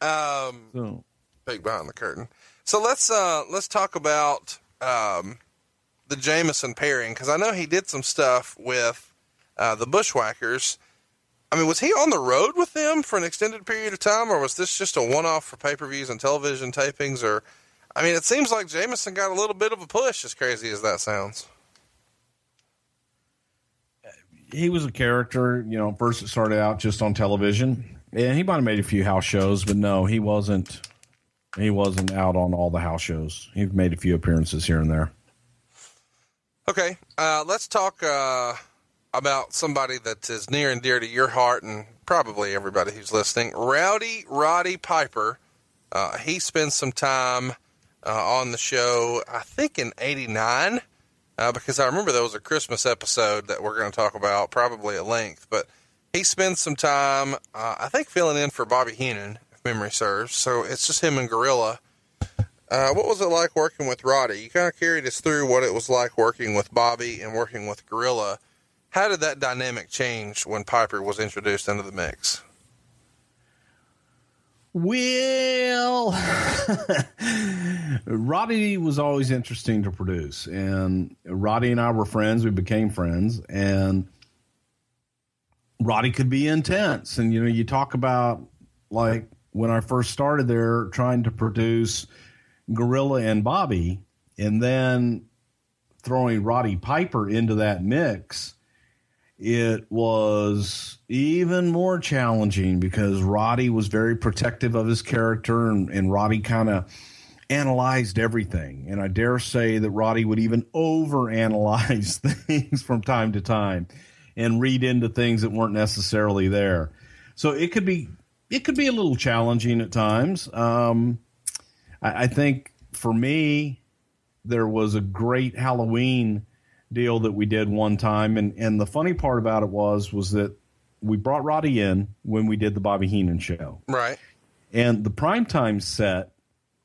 Big behind the curtain. So let's talk about the Jameson pairing, because I know he did some stuff with the Bushwhackers. I mean, was he on the road with them for an extended period of time, or was this just a one-off for pay-per-views and television tapings? Or, I mean, it seems like Jameson got a little bit of a push, as crazy as that sounds. He was a character, you know, first it started out just on television, and he might have made a few house shows, but no, he wasn't out on all the house shows. He made a few appearances here and there. Okay, let's talk about somebody that is near and dear to your heart and probably everybody who's listening. Roddy Piper, he spends some time on the show, I think in 1989, because I remember there was a Christmas episode that we're going to talk about probably at length, but he spends some time, I think, filling in for Bobby Heenan, if memory serves. So it's just him and Gorilla. What was it like working with Roddy? You kind of carried us through what it was like working with Bobby and working with Gorilla. How did that dynamic change when Piper was introduced into the mix? Well, Roddy was always interesting to produce, and Roddy and I were friends. We became friends, and Roddy could be intense. And, you know, you talk about, like, when I first started there trying to produce Gorilla and Bobby, and then throwing Roddy Piper into that mix, it was even more challenging because Roddy was very protective of his character, and Roddy kind of analyzed everything. And I dare say that Roddy would even overanalyze things from time to time and read into things that weren't necessarily there. So it could be a little challenging at times. I think for me, there was a great Halloween deal that we did one time, and the funny part about it was that we brought Roddy in when we did the Bobby Heenan show, right? And the primetime set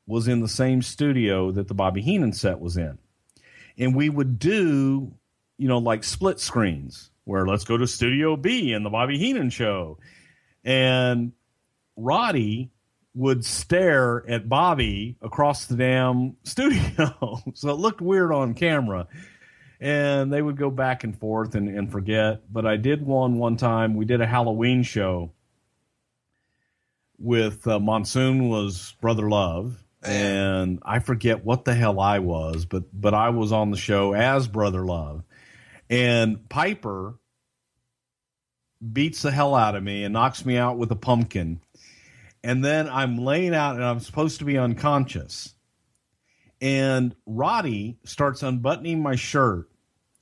was in the same studio that the Bobby Heenan set was in, and we would do, you know, like split screens where let's go to Studio B in the Bobby Heenan show, and Roddy would stare at Bobby across the damn studio, so it looked weird on camera. And they would go back and forth and forget. But I did one time. We did a Halloween show with Monsoon was Brother Love. And I forget what the hell I was, but I was on the show as Brother Love. And Piper beats the hell out of me and knocks me out with a pumpkin. And then I'm laying out and I'm supposed to be unconscious. And Roddy starts unbuttoning my shirt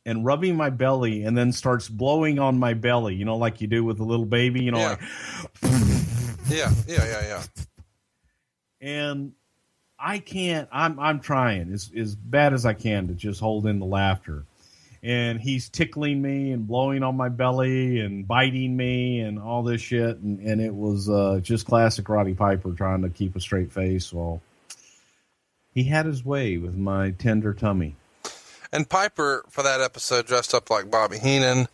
and rubbing my belly and then starts blowing on my belly, you know, like you do with a little baby, you know, like. Yeah. And I can't, I'm trying as bad as I can to just hold in the laughter. And he's tickling me and blowing on my belly and biting me and all this shit. And it was just classic Roddy Piper trying to keep a straight face while he had his way with my tender tummy. And Piper, for that episode, dressed up like Bobby Heenan.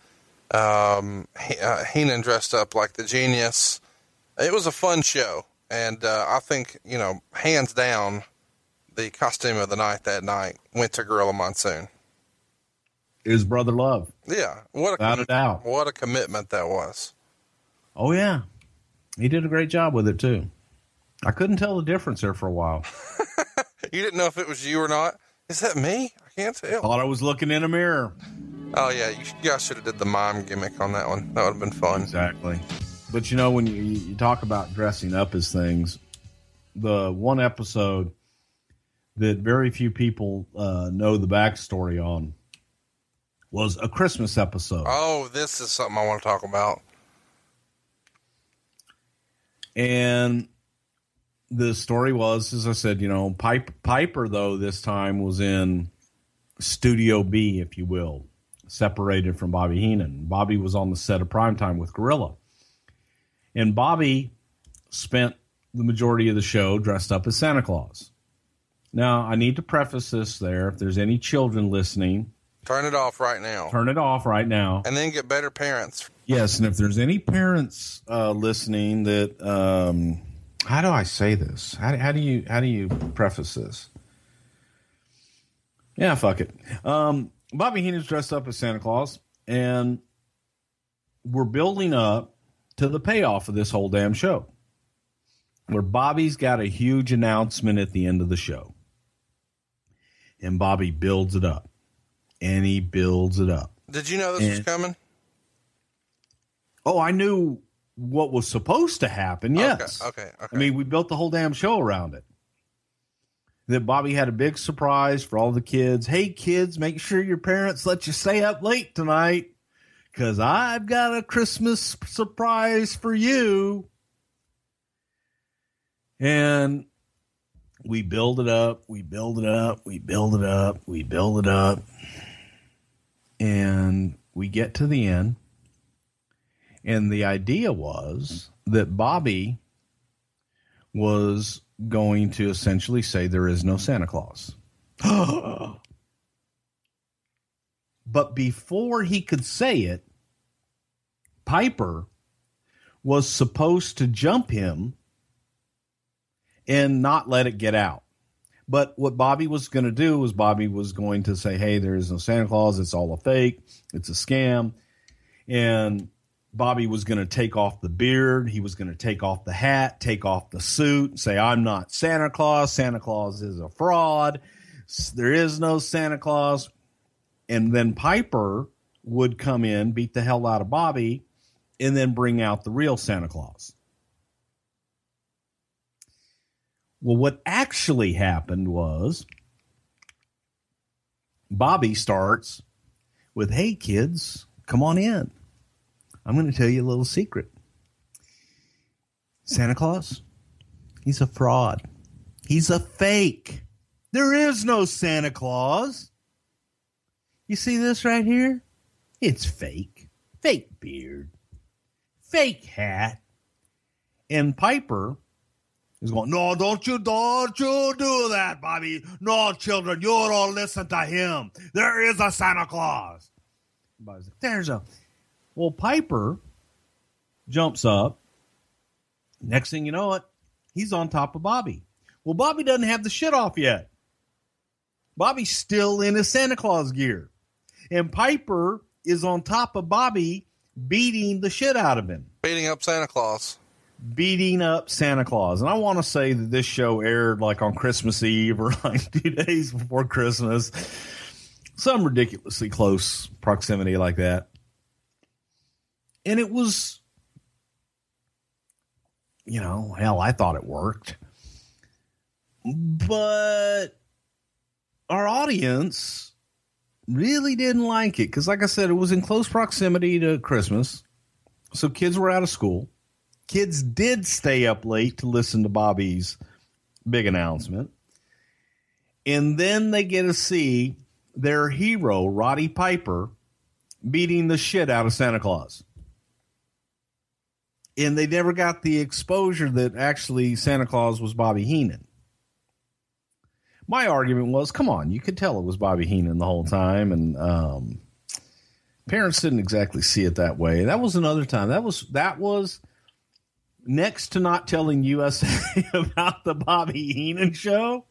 Heenan dressed up like the Genius. It was a fun show. And I think, you know, hands down, the costume of the night that night went to Gorilla Monsoon. It was Brother Love. Yeah. Without a doubt. What a commitment that was. Oh, yeah. He did a great job with it, too. I couldn't tell the difference there for a while. You didn't know if it was you or not. Is that me? I can't tell. Thought I was looking in a mirror. Oh yeah, you guys should have did the mime gimmick on that one. That would have been fun. Exactly. But, you know, when you talk about dressing up as things, the one episode that very few people know the backstory on was a Christmas episode. Oh, this is something I want to talk about. And the story was, as I said, you know, Piper, though, this time was in Studio B, if you will, separated from Bobby Heenan. Bobby was on the set of Primetime with Gorilla. And Bobby spent the majority of the show dressed up as Santa Claus. Now, I need to preface this there. If there's any children listening... turn it off right now. Turn it off right now. And then get better parents. Yes, and if there's any parents listening that... how do I say this? How do you preface this? Yeah, fuck it. Bobby Heenan's dressed up as Santa Claus, and we're building up to the payoff of this whole damn show, where Bobby's got a huge announcement at the end of the show. And Bobby builds it up. And he builds it up. Did you know this was coming? Oh, I knew what was supposed to happen, yes. Okay. I mean, we built the whole damn show around it. That Bobby had a big surprise for all the kids. Hey, kids, make sure your parents let you stay up late tonight, because I've got a Christmas surprise for you. And we build it up, we build it up, we build it up, we build it up. And we get to the end. And the idea was that Bobby was going to essentially say there is no Santa Claus. But before he could say it, Piper was supposed to jump him and not let it get out. But what Bobby was going to do was Bobby was going to say, hey, there is no Santa Claus. It's all a fake. It's a scam. And Bobby was going to take off the beard. He was going to take off the hat, take off the suit, and say, I'm not Santa Claus. Santa Claus is a fraud. There is no Santa Claus. And then Piper would come in, beat the hell out of Bobby, and then bring out the real Santa Claus. Well, what actually happened was Bobby starts with, hey, kids, come on in. I'm going to tell you a little secret. Santa Claus, he's a fraud. He's a fake. There is no Santa Claus. You see this right here? It's fake. Fake beard. Fake hat. And Piper is going, no, don't you do that, Bobby. No, children, you don't listen to him. There is a Santa Claus. Everybody's like, there's a... Well, Piper jumps up. Next thing you know it, he's on top of Bobby. Well, Bobby doesn't have the shit off yet. Bobby's still in his Santa Claus gear. And Piper is on top of Bobby, beating the shit out of him. Beating up Santa Claus. Beating up Santa Claus. And I want to say that this show aired like on Christmas Eve or like 2 days before Christmas. Some ridiculously close proximity like that. And it was, you know, hell, I thought it worked. But our audience really didn't like it. Because like I said, it was in close proximity to Christmas. So kids were out of school. Kids did stay up late to listen to Bobby's big announcement. And then they get to see their hero, Roddy Piper, beating the shit out of Santa Claus. And they never got the exposure that actually Santa Claus was Bobby Heenan. My argument was, come on, you could tell it was Bobby Heenan the whole time. And parents didn't exactly see it that way. That was another time. That was next to not telling USA about the Bobby Heenan show.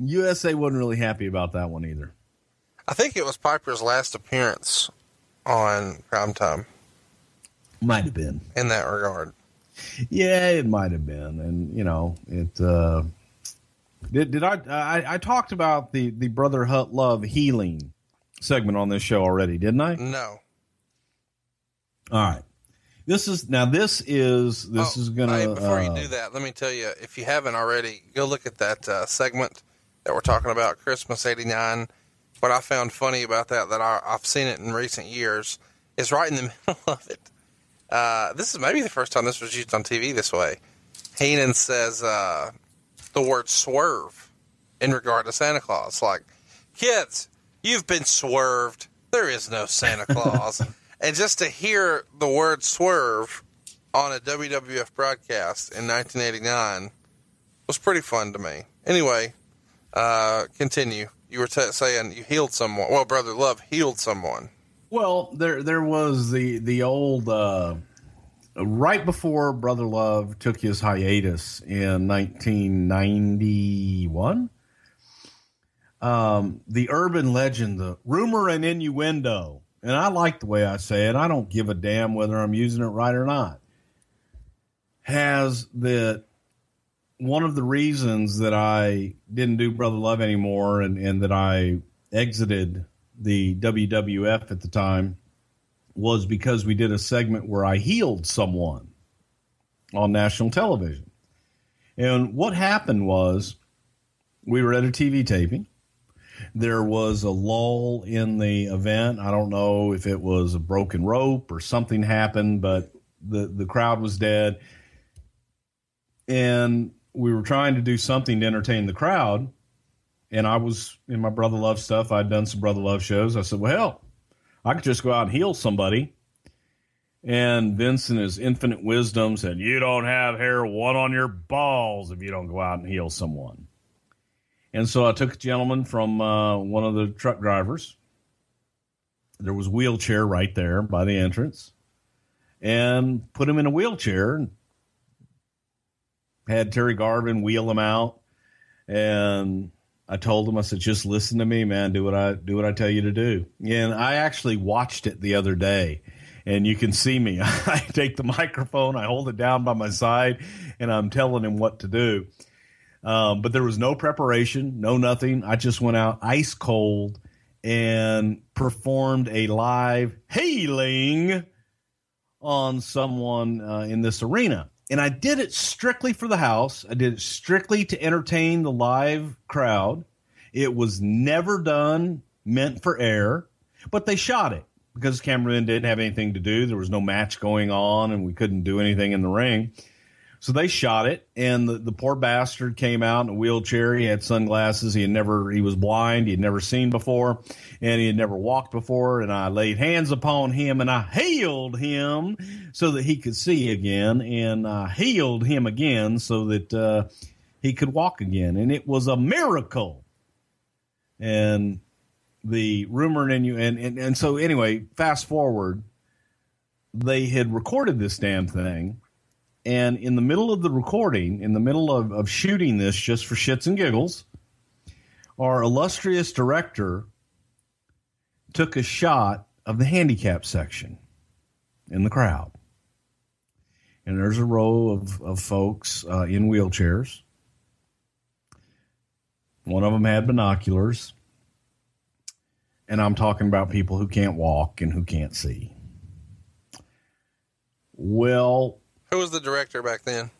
USA wasn't really happy about that one either. I think it was Piper's last appearance on Primetime. Might have been in that regard. Yeah, it might have been. And you know, it, I talked about the Brother Love healing segment on this show already, didn't I? No. All right. This is gonna. Hey, before you do that, let me tell you, if you haven't already, go look at that segment that we're talking about, Christmas '89. What I found funny about that I've seen it in recent years is right in the middle of it. This is maybe the first time this was used on TV this way. Heenan says the word swerve in regard to Santa Claus. Like, kids, you've been swerved. There is no Santa Claus. And just to hear the word swerve on a WWF broadcast in 1989 was pretty fun to me. Anyway, continue. You were saying you healed someone. Well, Brother Love healed someone. Well, there was the old, right before Brother Love took his hiatus in 1991, the urban legend, the rumor and innuendo. And I like the way I say it. I don't give a damn whether I'm using it right or not. Has that one of the reasons that I didn't do Brother Love anymore and that I exited the WWF at the time was because we did a segment where I healed someone on national television. And what happened was we were at a TV taping. There was a lull in the event. I don't know if it was a broken rope or something happened, but the crowd was dead. And we were trying to do something to entertain the crowd. And I was in my Brother Love stuff. I'd done some Brother Love shows. I said, well, hell, I could just go out and heal somebody. And Vince, in his infinite wisdom, said, you don't have hair one on your balls if you don't go out and heal someone. And so I took a gentleman from one of the truck drivers. There was a wheelchair right there by the entrance. And put him in a wheelchair. And had Terry Garvin wheel him out. And I told him, I said, just listen to me, man. Do what I tell you to do. And I actually watched it the other day. And you can see me. I take the microphone. I hold it down by my side. And I'm telling him what to do. But there was no preparation, no nothing. I just went out ice cold and performed a live healing on someone in this arena. And I did it strictly for the house. I did it strictly to entertain the live crowd. It was never done, meant for air, but they shot it because the cameramen didn't have anything to do. There was no match going on and we couldn't do anything in the ring. So they shot it, and the poor bastard came out in a wheelchair. He had sunglasses. He was blind. He had never seen before, and he had never walked before. And I laid hands upon him, and I healed him so that he could see again, and I healed him again so that he could walk again. And it was a miracle. And the rumor and so anyway, fast forward, they had recorded this damn thing. And in the middle of the recording, in the middle of shooting this just for shits and giggles, our illustrious director took a shot of the handicap section in the crowd. And there's a row of folks in wheelchairs. One of them had binoculars. And I'm talking about people who can't walk and who can't see. Well, who was the director back then?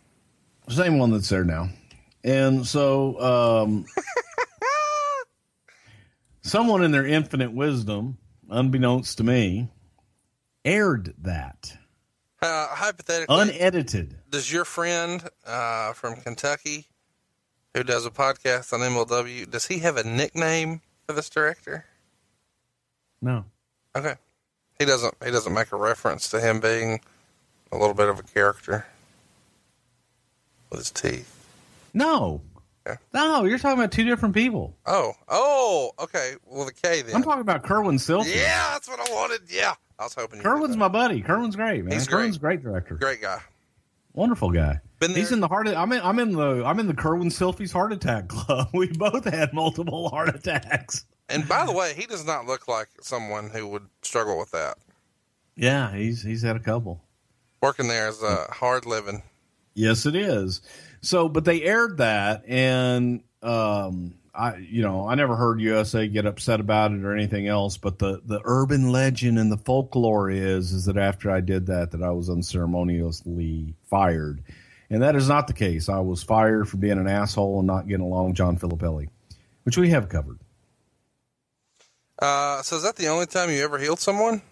Same one that's there now. And so someone in their infinite wisdom, unbeknownst to me, aired that. Hypothetically. Unedited. Does your friend from Kentucky who does a podcast on MLW, does he have a nickname for this director? No. Okay. He doesn't make a reference to him being a little bit of a character with his teeth. No. Okay. No, you're talking about two different people. Oh, okay. Well, the K then. I'm talking about Kerwin Silfies. Yeah, that's what I wanted. Yeah. I was hoping. Kerwin's my buddy. Kerwin's great, man. Kerwin's great director. Great guy. Wonderful guy. He's in the heart of, I'm in the Kerwin Silfies heart attack club. We both had multiple heart attacks. And by the way, he does not look like someone who would struggle with that. Yeah, he's had a couple. Working there is hard living. Yes, it is. So, but they aired that, and I never heard USA get upset about it or anything else, but the urban legend and the folklore is that after I did that I was unceremoniously fired. And that is not the case. I was fired for being an asshole and not getting along with John Filippelli, which we have covered. So is that the only time you ever healed someone?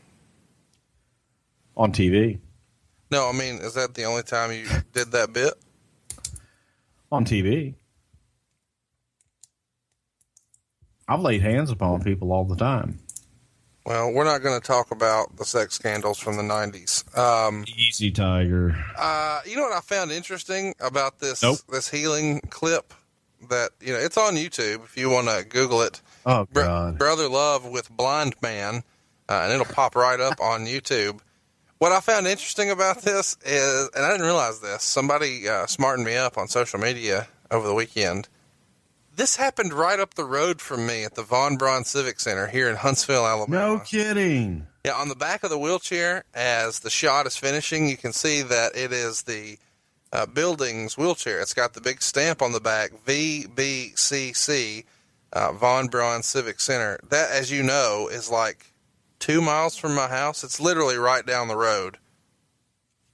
On TV. No, I mean, is that the only time you did that bit? On TV. I've laid hands upon people all the time. Well, we're not going to talk about the sex scandals from the 90s. Easy, Tiger. You know what I found interesting about this this healing clip? That, you know, it's on YouTube if you want to Google it. Oh, God. Brother Love with Blind Man, and it'll pop right up on YouTube. What I found interesting about this is, and I didn't realize this, somebody smartened me up on social media over the weekend. This happened right up the road from me at the Von Braun Civic Center here in Huntsville, Alabama. No kidding. Yeah, on the back of the wheelchair, as the shot is finishing, you can see that it is the building's wheelchair. It's got the big stamp on the back, VBCC, Von Braun Civic Center. That, as you know, is like 2 miles from my house. It's literally right down the road.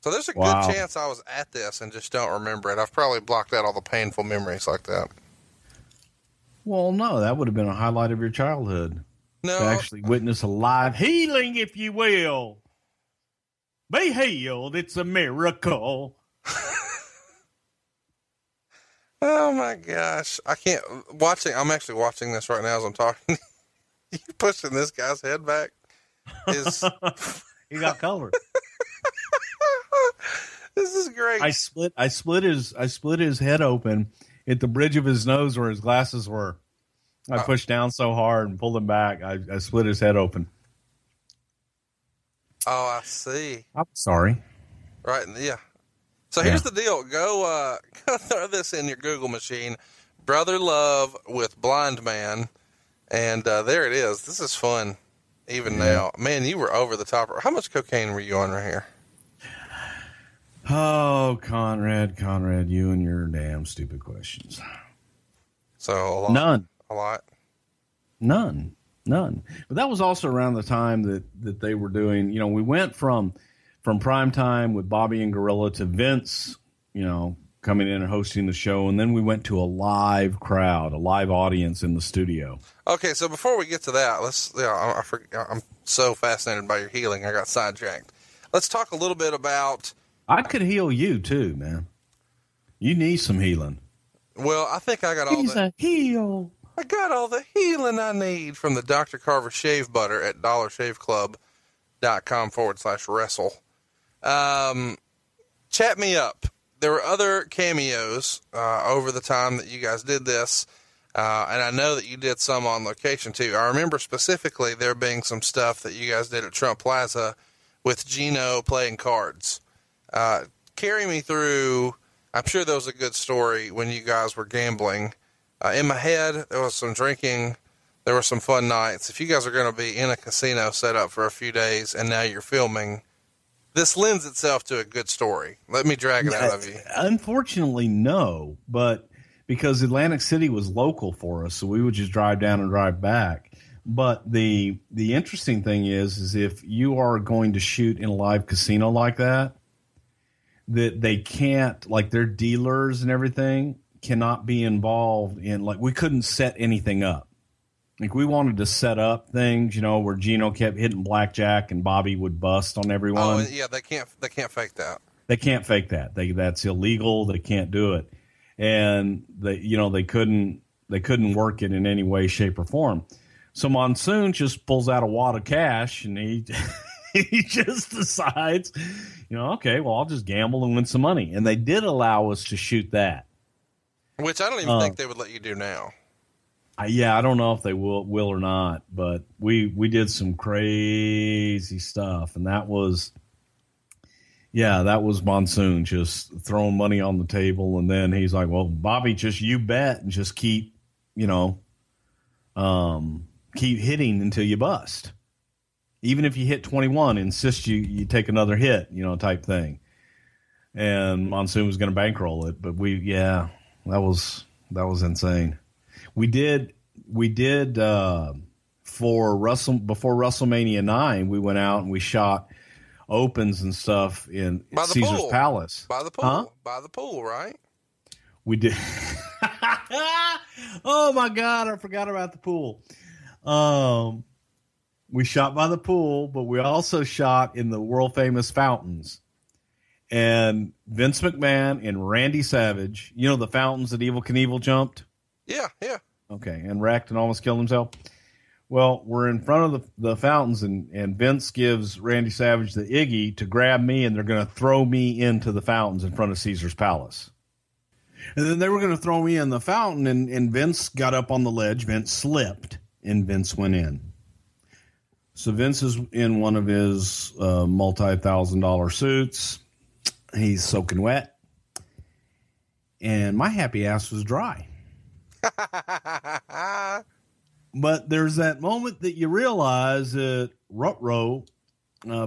So there's a good chance I was at this and just don't remember it. I've probably blocked out all the painful memories like that. Well, no, that would have been a highlight of your childhood. No. To actually witness a live healing, if you will. Be healed. It's a miracle. Oh my gosh. I can't I'm actually watching this right now as I'm talking. You pushing this guy's head back. He got covered. This is great. I split his head open at the bridge of his nose where his glasses were. I pushed down so hard and pulled him back. I split his head open. Oh, I see. I'm sorry. Right. Yeah. So here's the deal. Go throw this in your Google machine. Brother Love with Blind Man. And there it is. This is fun. Even now, man, you were over the top. How much cocaine were you on right here? Oh, Conrad, you and your damn stupid questions. So a lot. None. A lot. None. But that was also around the time that they were doing, you know, we went from Primetime with Bobby and Gorilla to Vince, you know, coming in and hosting the show, and then we went to a live crowd, a live audience in the studio. Okay, so before we get to that, I'm so fascinated by your healing, I got sidetracked. Let's talk a little bit about... I could heal you too, man. You need some healing. Well, I think I got all the healing I need from the Dr. Carver Shave Butter at dollarshaveclub.com/wrestle. Chat me up. There were other cameos over the time that you guys did this, and I know that you did some on location, too. I remember specifically there being some stuff that you guys did at Trump Plaza with Gino playing cards. Carry me through. I'm sure there was a good story when you guys were gambling. In my head, there was some drinking. There were some fun nights. If you guys are going to be in a casino set up for a few days and now you're filming, this lends itself to a good story. Let me drag it out of you. Unfortunately, no, but because Atlantic City was local for us, so we would just drive down and drive back. But the interesting thing is if you are going to shoot in a live casino like that they can't, like their dealers and everything cannot be involved in, like we couldn't set anything up. Like we wanted to set up things, you know, where Gino kept hitting blackjack and Bobby would bust on everyone. Oh, yeah, they can't fake that. They can't fake that. That's illegal. They can't do it. And they couldn't work it in any way, shape, or form. So Monsoon just pulls out a wad of cash and he just decides, you know, okay, well, I'll just gamble and win some money. And they did allow us to shoot that, which I don't even think they would let you do now. I don't know if they will or not, but we did some crazy stuff, and that was Monsoon just throwing money on the table, and then he's like, "Well, Bobby, just you bet and just keep, you know, keep hitting until you bust. Even if you hit 21, insist you take another hit, you know, type thing." And Monsoon was going to bankroll it, but that was insane. We did before WrestleMania 9, we went out and we shot opens and stuff in Caesar's pool. Palace. By the pool. Huh? By the pool, right? We did. Oh my God, I forgot about the pool. We shot by the pool, but we also shot in the world famous fountains. And Vince McMahon and Randy Savage, you know, the fountains that Evel Knievel jumped? Yeah, yeah. Okay, and wrecked and almost killed himself. Well, we're in front of the fountains, and Vince gives Randy Savage the Iggy to grab me, and they're going to throw me into the fountains in front of Caesar's Palace. And then they were going to throw me in the fountain, and Vince got up on the ledge. Vince slipped, and Vince went in. So Vince is in one of his multi-$1,000 suits. He's soaking wet. And my happy ass was dry. But there's that moment that you realize that Rutrow,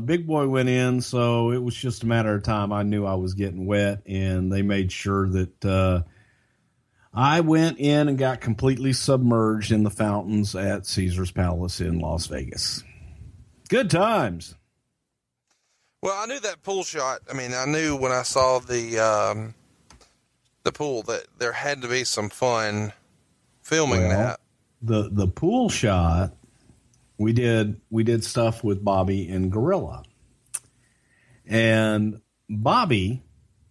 Big Boy went in, so it was just a matter of time. I knew I was getting wet, and they made sure that I went in and got completely submerged in the fountains at Caesar's Palace in Las Vegas. Good times. Well, I knew that pool shot. I mean, I knew when I saw the pool that there had to be some fun filming that. The pool shot, we did stuff with Bobby and Gorilla. And Bobby,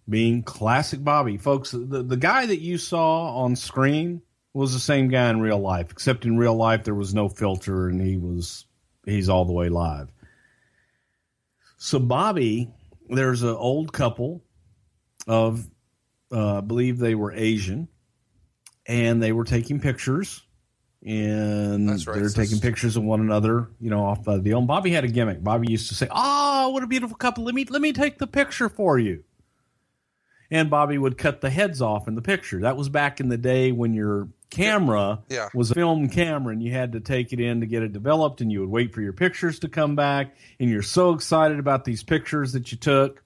being classic Bobby, folks, the guy that you saw on screen was the same guy in real life, except in real life there was no filter and he's all the way live. So Bobby, there's an old couple of, I believe they were Asian, and they were taking pictures. And right, they're taking pictures of one another, you know, off the deal. And Bobby had a gimmick. Bobby used to say, "Oh, what a beautiful couple. Let me take the picture for you." And Bobby would cut the heads off in the picture. That was back in the day when your camera was a film camera and you had to take it in to get it developed, and you would wait for your pictures to come back. And you're so excited about these pictures that you took.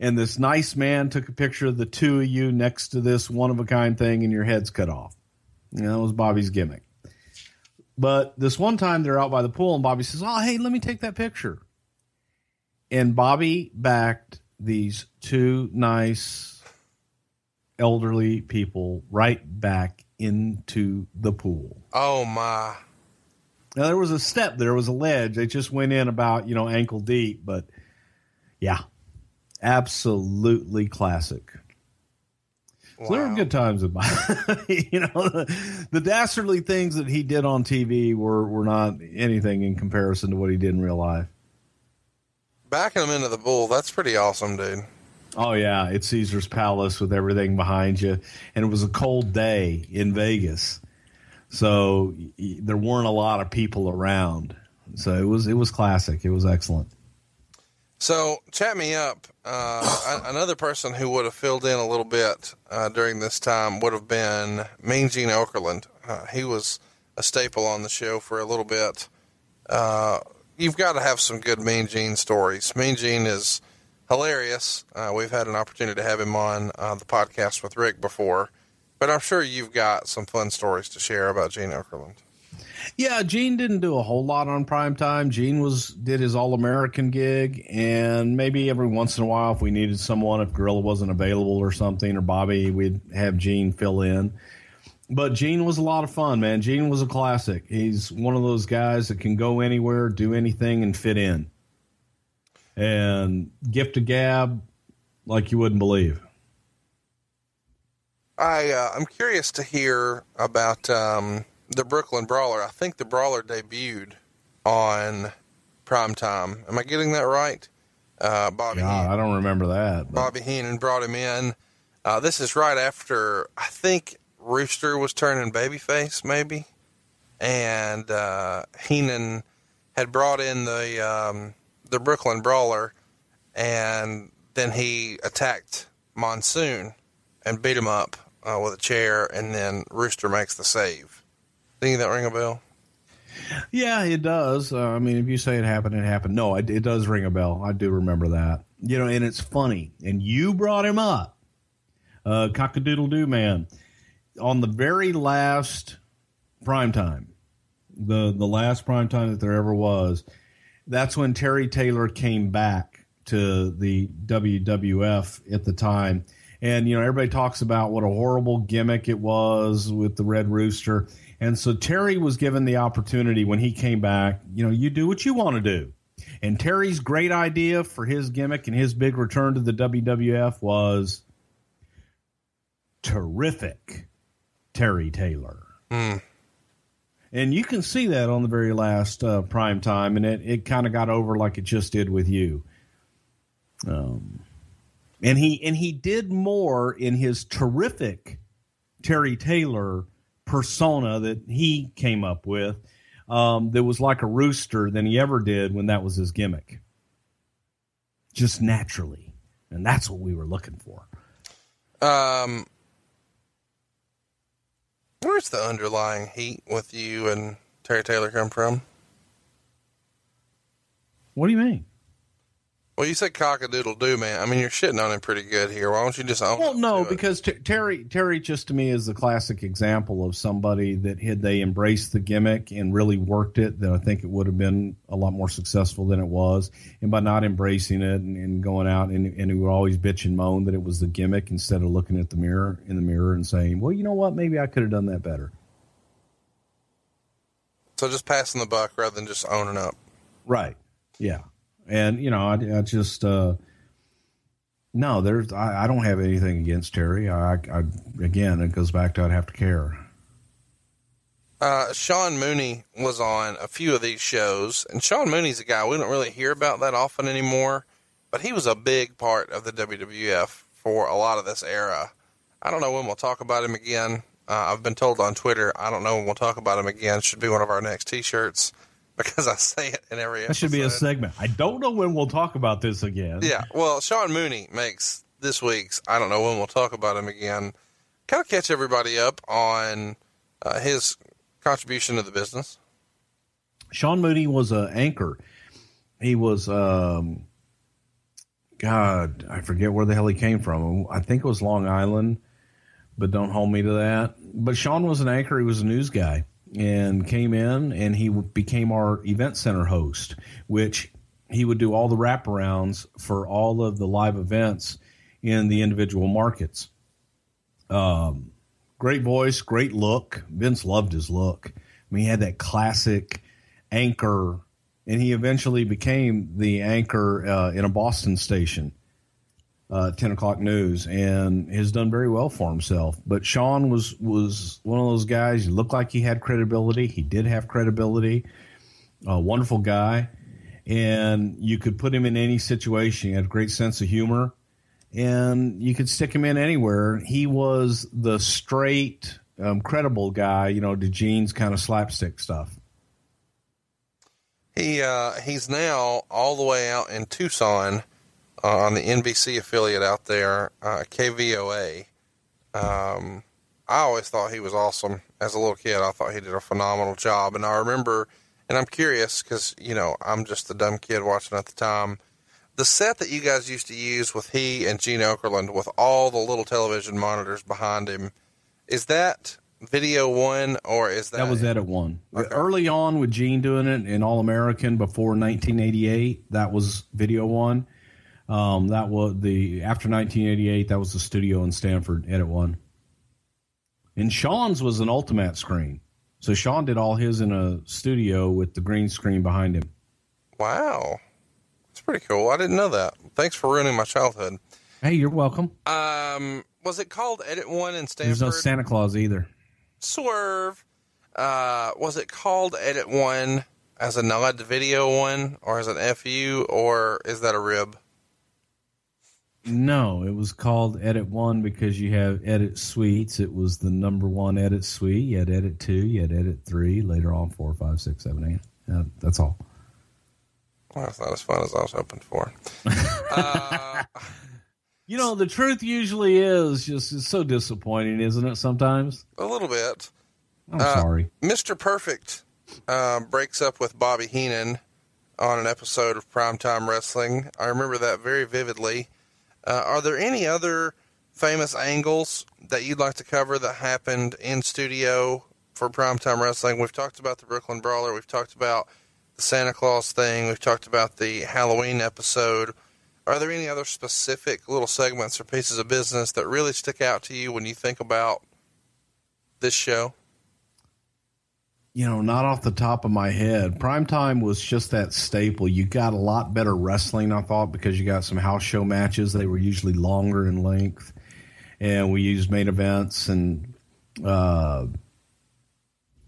And this nice man took a picture of the two of you next to this one-of-a-kind thing, and your head's cut off. You know, that was Bobby's gimmick. But this one time they're out by the pool, and Bobby says, "Oh, hey, let me take that picture." And Bobby backed these two nice elderly people right back into the pool. Oh, my. Now, there was a step. There was a ledge. They just went in about, you know, ankle deep. But, yeah, absolutely classic. Wow. So there were good times with Bobby. You know, the dastardly things that he did on TV were not anything in comparison to what he did in real life. Backing him into the bull, that's pretty awesome, dude. Oh, yeah. It's Caesar's Palace with everything behind you. And it was a cold day in Vegas, so there weren't a lot of people around. So it was classic. It was excellent. So, chat me up. Another person who would have filled in a little bit during this time would have been Mean Gene Okerlund. He was a staple on the show for a little bit. You've got to have some good Mean Gene stories. Mean Gene is hilarious. We've had an opportunity to have him on the podcast with Rick before, but I'm sure you've got some fun stories to share about Gene Okerlund. Yeah, Gene didn't do a whole lot on Primetime. Gene did his All-American gig, and maybe every once in a while if we needed someone, if Gorilla wasn't available or something, or Bobby, we'd have Gene fill in. But Gene was a lot of fun, man. Gene was a classic. He's one of those guys that can go anywhere, do anything, and fit in. And gift a gab like you wouldn't believe. I'm curious to hear about... the Brooklyn Brawler. I think the Brawler debuted on Primetime. Am I getting that right? Bobby Heenan. I don't remember that. But. Bobby Heenan brought him in. This is right after, I think, Rooster was turning babyface, maybe. And Heenan had brought in the Brooklyn Brawler, and then he attacked Monsoon and beat him up with a chair, and then Rooster makes the save. Think that ring a bell? Yeah, it does. I mean, if you say it happened, it happened. No, it does ring a bell. I do remember that. You know, and it's funny. And you brought him up. Cock-a-doodle-doo man. on the very last Primetime, the last Primetime that there ever was, that's when Terry Taylor came back to the WWF at the time. And, you know, everybody talks about what a horrible gimmick it was with the Red Rooster. And so Terry was given the opportunity when he came back, you know, you do what you want to do. And Terry's great idea for his gimmick and his big return to the WWF was terrific Terry Taylor. Mm. And you can see that on the very last Primetime, and it kind of got over like it just did with you. And he did more in his terrific Terry Taylor persona that he came up with that was like a rooster than he ever did when that was his gimmick. Just naturally. And that's what we were looking for. Where's the underlying heat with you and Terry Taylor come from? What do you mean? Well, you said cock-a-doodle-doo, man. I mean, you're shitting on him pretty good here. Why don't you just own Well, no, because Terry just to me is the classic example of somebody that had they embraced the gimmick and really worked it, then I think it would have been a lot more successful than it was. And by not embracing it and going out and he would always bitch and moan that it was the gimmick instead of looking at the mirror and saying, well, you know what? Maybe I could have done that better. So just passing the buck rather than just owning up. Right. Yeah. And, you know, I don't have anything against Terry. Again, it goes back to I'd have to care. Sean Mooney was on a few of these shows, and Sean Mooney's a guy we don't really hear about that often anymore, but he was a big part of the WWF for a lot of this era. I don't know when we'll talk about him again. I've been told on Twitter, I don't know when we'll talk about him again. Should be one of our next t-shirts. Because I say it in every episode. That should be a segment. I don't know when we'll talk about this again. Yeah, well, Sean Mooney makes this week's I don't know when we'll talk about him again. Kind of catch everybody up on his contribution to the business. Sean Mooney was an anchor. He was, I forget where the hell he came from. I think it was Long Island, but don't hold me to that. But Sean was an anchor. He was a news guy. And came in, and he became our event center host, which he would do all the wraparounds for all of the live events in the individual markets. Great voice, great look. Vince loved his look. I mean, he had that classic anchor, and he eventually became the anchor in a Boston station, 10 o'clock news, and has done very well for himself. But Sean was one of those guys. He looked like he had credibility. He did have credibility. A wonderful guy. And you could put him in any situation. He had a great sense of humor. And you could stick him in anywhere. He was the straight, credible guy, you know, to Gene's kind of slapstick stuff. He's now all the way out in Tucson, on the NBC affiliate out there, KVOA. I always thought he was awesome. As a little kid, I thought he did a phenomenal job. And I remember, and I'm curious because, you know, I'm just a dumb kid watching at the time, the set that you guys used to use with he and Gene Okerlund with all the little television monitors behind him, is that Video One or is that? That was Edit One. Okay. Early on with Gene doing it in All American before 1988, that was Video One. That was after 1988, that was the studio in Stamford, Edit One. And Sean's was an Ultimat screen. So Sean did all his in a studio with the green screen behind him. Wow. That's pretty cool. I didn't know that. Thanks for ruining my childhood. Hey, you're welcome. Was it called Edit One in Stamford? There's no Santa Claus either. Swerve. Was it called Edit One as a nod to Video One or as an FU or is that a rib? No, it was called Edit One because you have edit suites. It was the number one edit suite. You had Edit Two, you had Edit Three, later on 4, 5, 6, 7, 8. That's all. Well, it's not as fun as I was hoping for. You know, the truth usually is just it's so disappointing, isn't it? Sometimes a little bit. I'm sorry. Mr. Perfect breaks up with Bobby Heenan on an episode of Primetime Wrestling. I remember that very vividly. Are there any other famous angles that you'd like to cover that happened in studio for Primetime Wrestling? We've talked about the Brooklyn Brawler. We've talked about the Santa Claus thing. We've talked about the Halloween episode. Are there any other specific little segments or pieces of business that really stick out to you when you think about this show? You know, not off the top of my head. Primetime was just that staple. You got a lot better wrestling, I thought, because you got some house show matches. They were usually longer in length, and we used main events, and they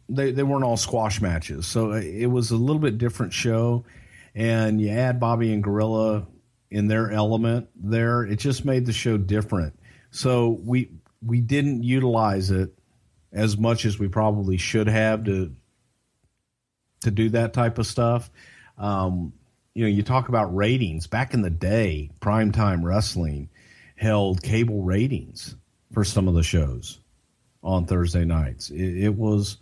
weren't all squash matches. So it was a little bit different show, and you add Bobby and Gorilla in their element there. It just made the show different. So we didn't utilize it as much as we probably should have to do that type of stuff. You know, you talk about ratings. Back in the day, Primetime Wrestling held cable ratings for some of the shows on Thursday nights. It was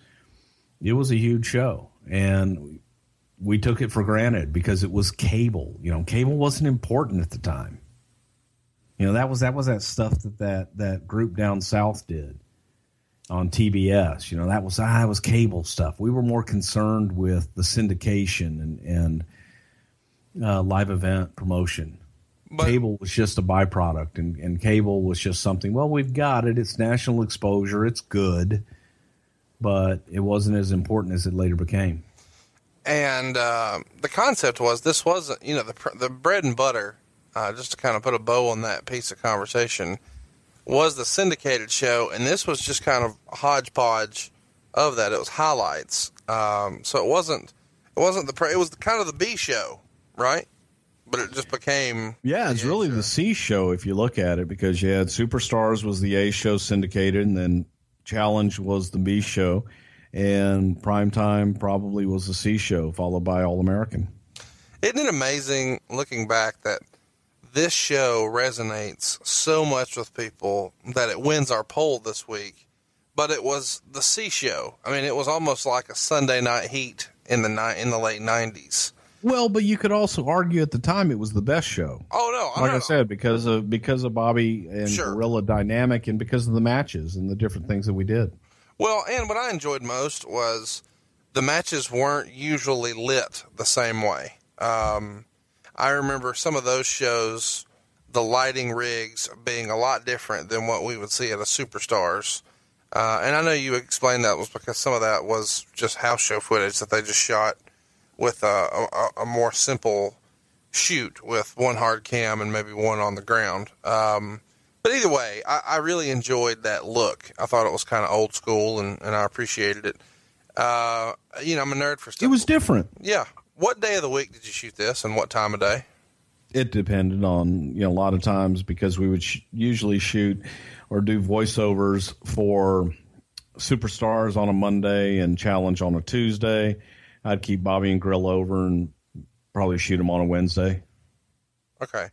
a huge show, and we took it for granted because it was cable. You know, cable wasn't important at the time. You know, that was that stuff that group down south did on TBS. You know, that was cable stuff. We were more concerned with the syndication and live event promotion. But cable was just a byproduct, and cable was just something, well, we've got it. It's national exposure. It's good, but it wasn't as important as it later became. And the concept was, this was, you know, the bread and butter, just to kind of put a bow on that piece of conversation, was the syndicated show, and this was just kind of a hodgepodge of that. It was highlights. So it was kind of the B show, right? But it just became... Yeah, it's really the C show if you look at it, because you had Superstars was the A show syndicated, and then Challenge was the B show, and Primetime probably was the C show, followed by All American. Isn't it amazing, looking back, that this show resonates so much with people that it wins our poll this week? But it was the C show. I mean, it was almost like a Sunday Night Heat in the late '90s. Well, but you could also argue at the time it was the best show. Oh no! Like I said, because of Bobby and Gorilla dynamic, and because of the matches and the different things that we did. Well, and what I enjoyed most was the matches weren't usually lit the same way. I remember some of those shows, the lighting rigs being a lot different than what we would see at a Superstars. And I know you explained that was because some of that was just house show footage that they just shot with a more simple shoot with one hard cam and maybe one on the ground. But either way, I really enjoyed that look. I thought it was kind of old school, and I appreciated it. You know, I'm a nerd for stuff. It was different. Yeah. What day of the week did you shoot this, and what time of day? It depended on, you know, a lot of times, because we would usually shoot or do voiceovers for Superstars on a Monday and Challenge on a Tuesday. I'd keep Bobby and Grill over and probably shoot them on a Wednesday. Okay.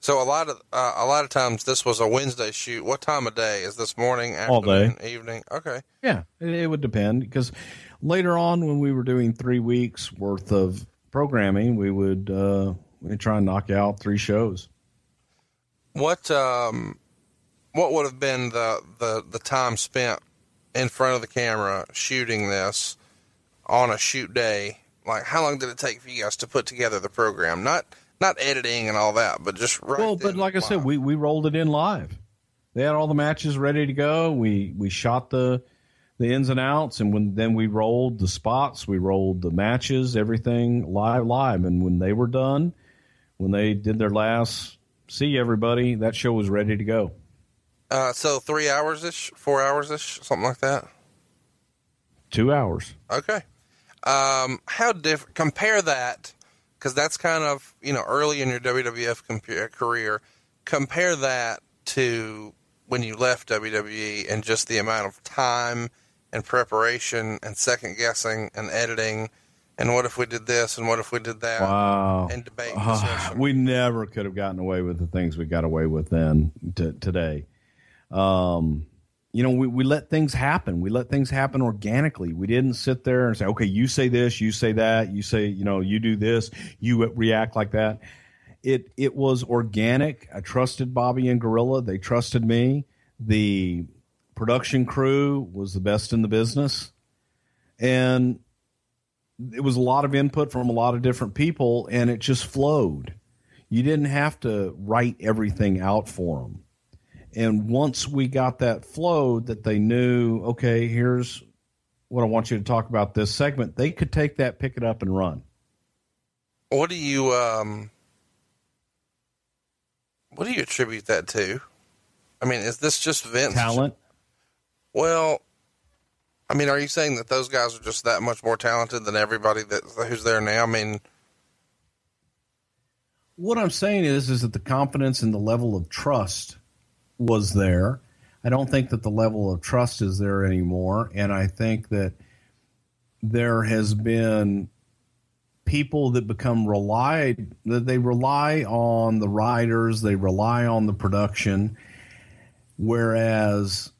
So a lot of times this was a Wednesday shoot. What time of day is this? Morning, afternoon, evening? Okay. Yeah, it would depend, because later on when we were doing 3 weeks worth of programming, we would try and knock out 3 shows. What would have been the time spent in front of the camera shooting this on a shoot day? Like, how long did it take for you guys to put together the program? Not editing and all that, but just right. Well, but like I said, we rolled it in live. They had all the matches ready to go. We shot the ins and outs, and then we rolled the spots, we rolled the matches, everything live. And when they were done, when they did their last see everybody, that show was ready to go. So 3 hours-ish, 4 hours-ish, something like that? 2 hours. Okay. How different? Compare that, because that's kind of, you know, early in your WWF career. Compare that to when you left WWE, and just the amount of time and preparation and second guessing and editing. And what if we did this? And what if we did that? Wow. And debate. We never could have gotten away with the things we got away with then today. You know, we let things happen. We let things happen organically. We didn't sit there and say, okay, you say this, you say that, you say, you know, you do this, you react like that. It was organic. I trusted Bobby and Gorilla. They trusted me. The production crew was the best in the business. And it was a lot of input from a lot of different people, and it just flowed. You didn't have to write everything out for them. And once we got that flow that they knew, okay, here's what I want you to talk about this segment, they could take that, pick it up, and run. What do you attribute that to? I mean, is this just Vince? Talent? Well, I mean, are you saying that those guys are just that much more talented than everybody who's there now? I mean, what I'm saying is that the confidence and the level of trust was there. I don't think that the level of trust is there anymore. And I think that there has been people that rely on the writers, they rely on the production. Whereas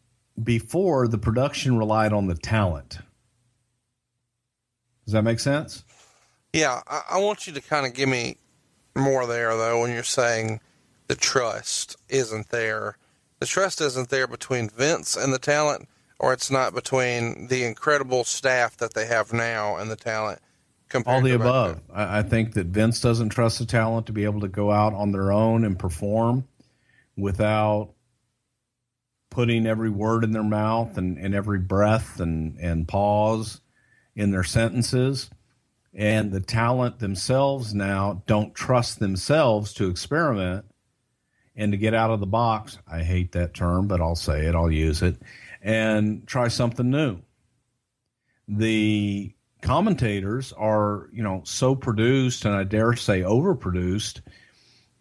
before, the production relied on the talent. Does that make sense? Yeah. I want you to kind of give me more there though, when you're saying the trust isn't there. The trust isn't there between Vince and the talent, or it's not between the incredible staff that they have now and the talent. All the above. I think that Vince doesn't trust the talent to be able to go out on their own and perform without putting every word in their mouth and every breath and pause in their sentences. And the talent themselves now don't trust themselves to experiment and to get out of the box. I hate that term, but I'll say it, I'll use it, and try something new. The commentators are, so produced, and I dare say overproduced,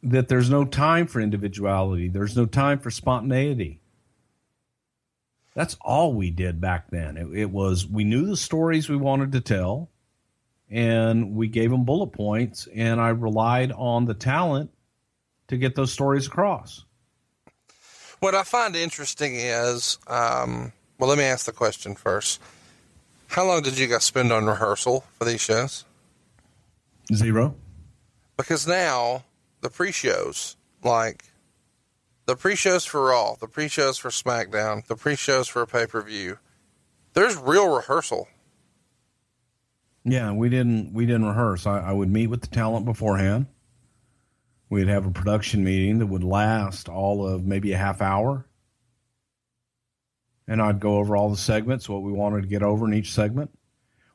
that there's no time for individuality. There's no time for spontaneity. That's all we did back then. It was, we knew the stories we wanted to tell, and we gave them bullet points, and I relied on the talent to get those stories across. What I find interesting is, well, let me ask the question first. How long did you guys spend on rehearsal for these shows? 0. Because now the pre-shows, like the pre-shows for Raw, the pre-shows for SmackDown, the pre-shows for a pay-per-view, there's real rehearsal. Yeah, we didn't rehearse. I would meet with the talent beforehand. We'd have a production meeting that would last all of maybe a half hour. And I'd go over all the segments, what we wanted to get over in each segment,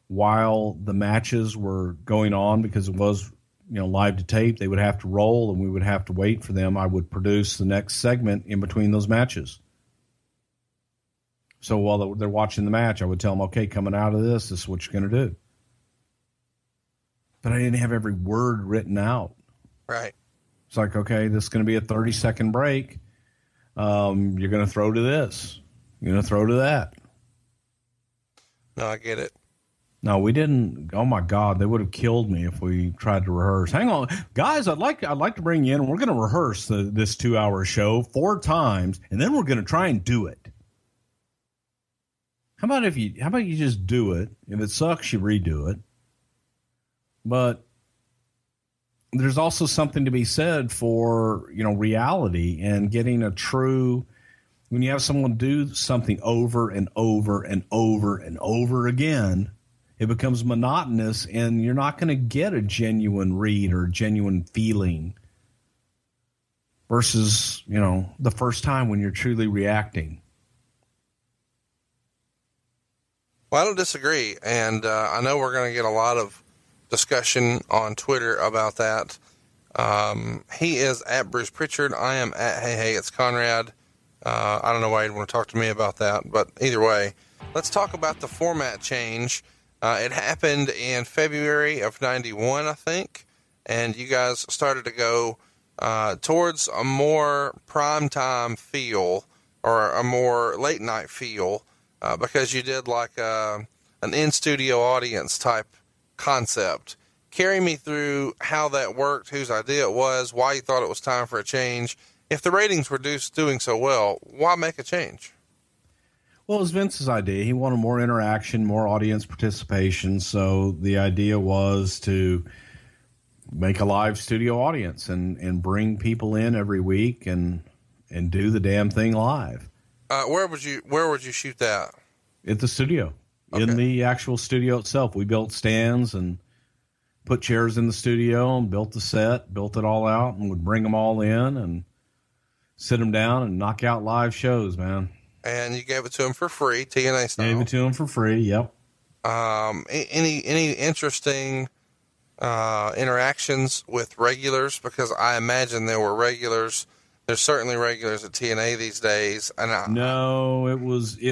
while the matches were going on, because it was, live to tape. They would have to roll and we would have to wait for them. I would produce the next segment in between those matches. So while they're watching the match, I would tell them, okay, coming out of this, this is what you're going to do. But I didn't have every word written out. Right. It's like, okay, this is going to be a 30-second break. You're going to throw to this. You're going to throw to that. No, I get it. No, we didn't. Oh my God, they would have killed me if we tried to rehearse. Hang on, guys. I'd like to bring you in, and we're going to rehearse this 2-hour show 4 times, and then we're going to try and do it. How about you just do it? If it sucks, you redo it. But there's also something to be said for, reality and getting a true, when you have someone do something over and over and over and over again, it becomes monotonous and you're not going to get a genuine read or genuine feeling versus, the first time when you're truly reacting. Well, I don't disagree. And, I know we're going to get a lot of discussion on Twitter about that. He is at Bruce Prichard. I am at Hey, it's Conrad. I don't know why you'd want to talk to me about that, but either way, let's talk about the format change. It happened in February of 91, I think, and you guys started to go towards a more primetime feel or a more late night feel because you did like an in-studio audience type concept. Carry me through how that worked, whose idea it was, why you thought it was time for a change. If the ratings were doing so well, why make a change? Well, it was Vince's idea. He wanted more interaction, more audience participation. So the idea was to make a live studio audience and bring people in every week and do the damn thing live. Where would you shoot that? At the studio. Okay. In the actual studio itself. We built stands and put chairs in the studio and built the set, built it all out, and would bring them all in and sit them down and knock out live shows, man. And you gave it to them for free, TNA style. Gave it to them for free, yep. Any interesting interactions with regulars? Because I imagine there were regulars. There's certainly regulars at TNA these days. No, it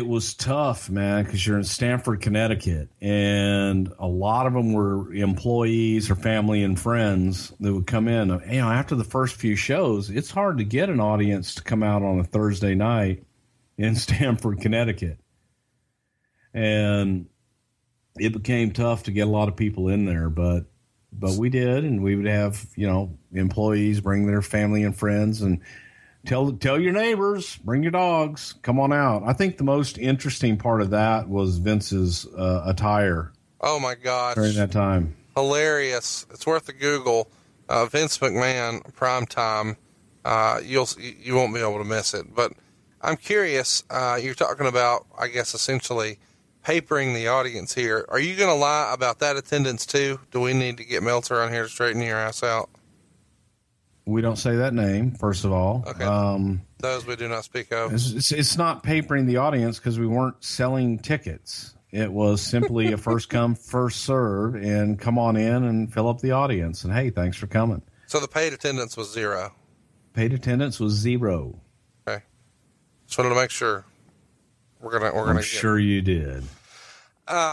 was tough, man, because you're in Stamford, Connecticut, and a lot of them were employees or family and friends that would come in. You know, after the first few shows, it's hard to get an audience to come out on a Thursday night in Stamford, Connecticut, and it became tough to get a lot of people in there, but we did, and we would have, you know, employees bring their family and friends, and tell your neighbors, bring your dogs, come on out. I think the most interesting part of that was Vince's attire. Oh my gosh! During that time, hilarious. It's worth a Google. Vince McMahon Primetime. You won't be able to miss it. But I'm curious. You're talking about, I guess, essentially papering the audience here. Are you going to lie about that attendance too? Do we need to get Meltzer on here to straighten your ass out? We don't say that name, first of all. Okay. Those we do not speak of. It's not papering the audience because we weren't selling tickets. It was simply a first come, first serve, and come on in and fill up the audience. And hey, thanks for coming. So the paid attendance was zero. Paid attendance was zero. Okay. Just wanted to make sure. I'm sure you did.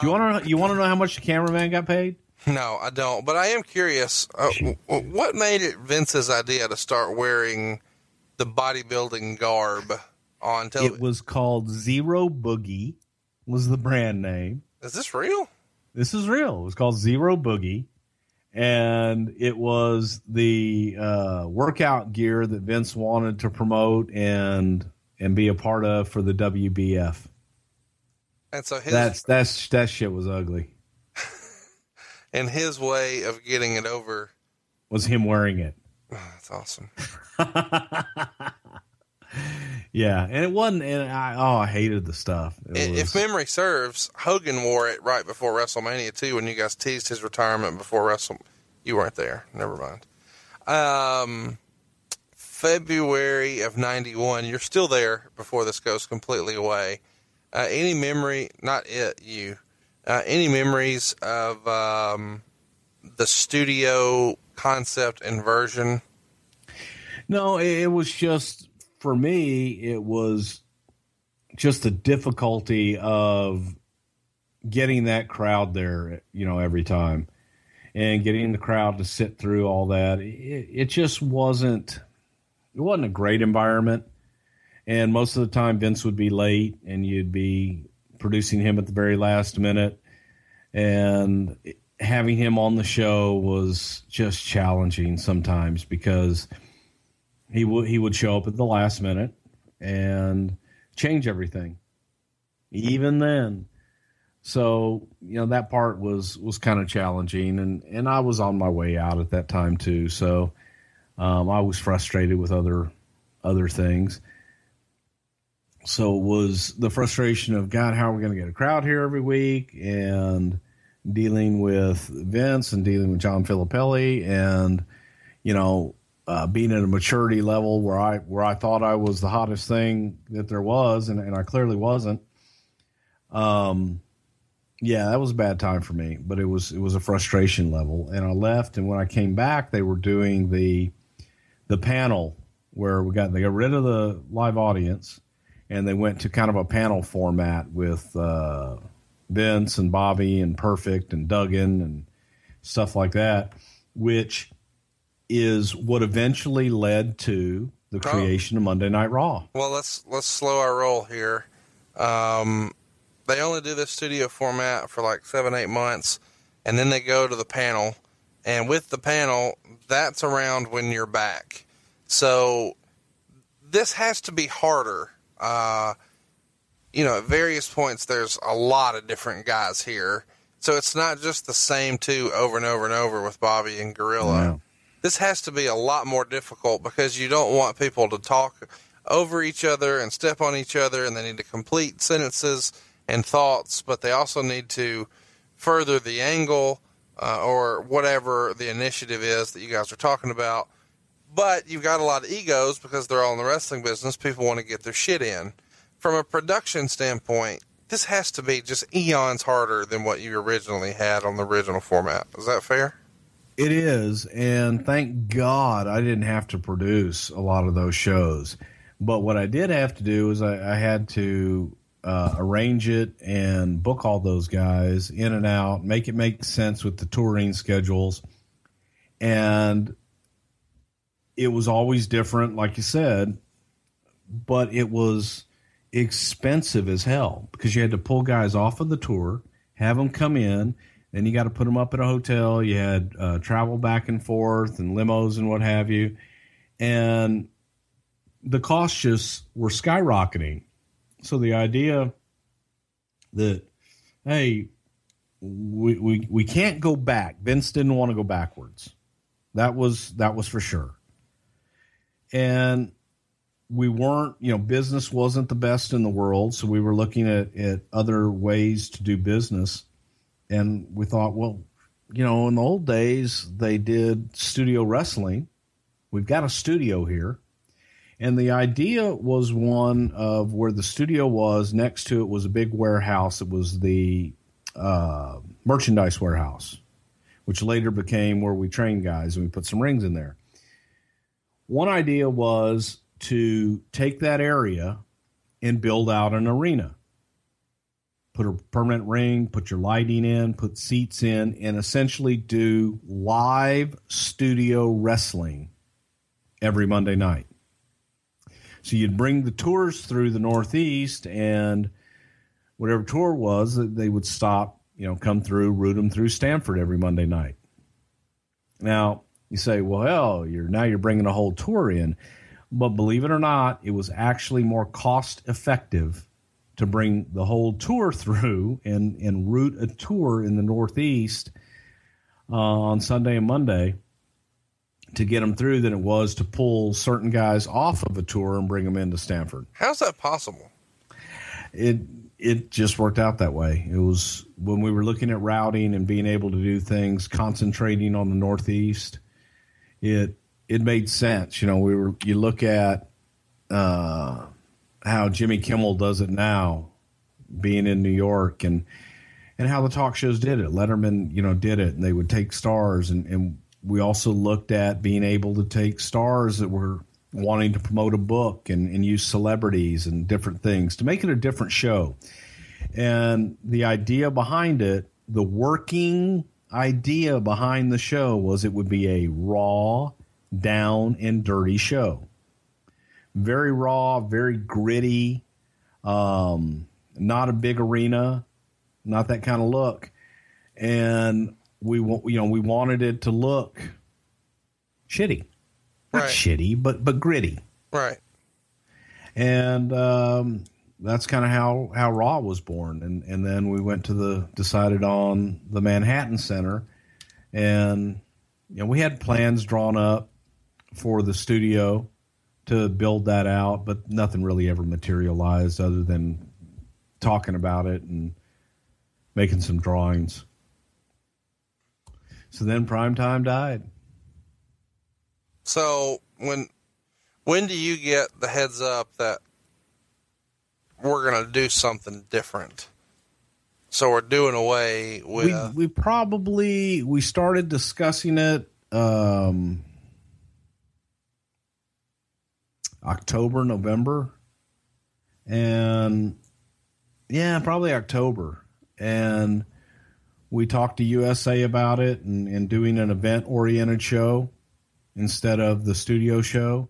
You want to know how much the cameraman got paid? No, I don't. But I am curious. What made it Vince's idea to start wearing the bodybuilding garb on television? It was called Zero Boogie. Was the brand name? Is this real? This is real. It was called Zero Boogie, and it was the workout gear that Vince wanted to promote and be a part of for the WWF. And so that shit was ugly. And his way of getting it over was him wearing it. Oh, that's awesome. Yeah. And it wasn't, and I hated the stuff. If memory serves, Hogan wore it right before WrestleMania too, when you guys teased his retirement before WrestleMania. You weren't there. Never mind. February of 91, you're still there before this goes completely away. Any memories of the studio concept and version? No, it was just, for me, it was just the difficulty of getting that crowd there, you know, every time, and getting the crowd to sit through all that. It just wasn't. It wasn't a great environment, and most of the time Vince would be late, and you'd be producing him at the very last minute, and having him on the show was just challenging sometimes because he would show up at the last minute and change everything, even then. So, you know, that part was kind of challenging, and I was on my way out at that time too, so I was frustrated with other things. So it was the frustration of, God, how are we going to get a crowd here every week, and dealing with Vince and dealing with John Filippelli, and, you know, being at a maturity level where I thought I was the hottest thing that there was. And I clearly wasn't. Yeah, that was a bad time for me, but it was a frustration level. And I left. And when I came back, they were doing the panel where they got rid of the live audience, and they went to kind of a panel format with Vince and Bobby and Perfect and Duggan and stuff like that, which is what eventually led to the creation of Monday Night Raw. Well, let's slow our roll here. They only do this studio format for like 7-8 months, and then they go to the panel. And with the panel, that's around when you're back. So this has to be harder. You know, at various points, there's a lot of different guys here, So it's not just the same two over and over and over with Bobby and Gorilla. No. This has to be a lot more difficult because you don't want people to talk over each other and step on each other, and they need to complete sentences and thoughts, but they also need to further the angle or whatever the initiative is that you guys are talking about. But you've got a lot of egos because they're all in the wrestling business. People want to get their shit in. From a production standpoint, this has to be just eons harder than what you originally had on the original format. Is that fair? It is, and thank God I didn't have to produce a lot of those shows. But what I did have to do is I had to arrange it and book all those guys in and out, make it make sense with the touring schedules. And it was always different, like you said, but it was expensive as hell because you had to pull guys off of the tour, have them come in, then you got to put them up at a hotel. You had travel back and forth and limos and what have you. And the costs just were skyrocketing. So the idea that, hey, we can't go back. Vince didn't want to go backwards. That was for sure. And we weren't, business wasn't the best in the world. So we were looking at other ways to do business. And we thought, well, in the old days, they did studio wrestling. We've got a studio here. And the idea was one of where the studio was, next to it was a big warehouse. It was the merchandise warehouse, which later became where we trained guys and we put some rings in there. One idea was to take that area and build out an arena. Put a permanent ring, put your lighting in, put seats in, and essentially do live studio wrestling every Monday night. So you'd bring the tours through the Northeast, and whatever tour was, they would stop, come through, route them through Stamford every Monday night. Now you say, well, hell, now you're bringing a whole tour in, but believe it or not, it was actually more cost effective to bring the whole tour through and route a tour in the Northeast on Sunday and Monday to get them through than it was to pull certain guys off of a tour and bring them into Stamford. How's that possible? It just worked out that way. It was when we were looking at routing and being able to do things, concentrating on the Northeast, it made sense. You look at how Jimmy Kimmel does it now, being in New York, and how the talk shows did it. Letterman, did it, and they would take stars, and we also looked at being able to take stars that were wanting to promote a book and use celebrities and different things to make it a different show. And the idea behind it, the working idea behind the show was it would be a raw, down and dirty show. Very raw, very gritty, not a big arena, not that kind of look. And we wanted it to look shitty, not right. Shitty, but gritty. Right. And, that's kind of how Raw was born. And then we went to decided on the Manhattan Center, and, we had plans drawn up for the studio to build that out, but nothing really ever materialized other than talking about it and making some drawings. So then Primetime died. So when do you get the heads up that we're going to do something different? So we're doing away with... We started discussing it October, November. And yeah, probably October. And we talked to USA about it and doing an event-oriented show instead of the studio show.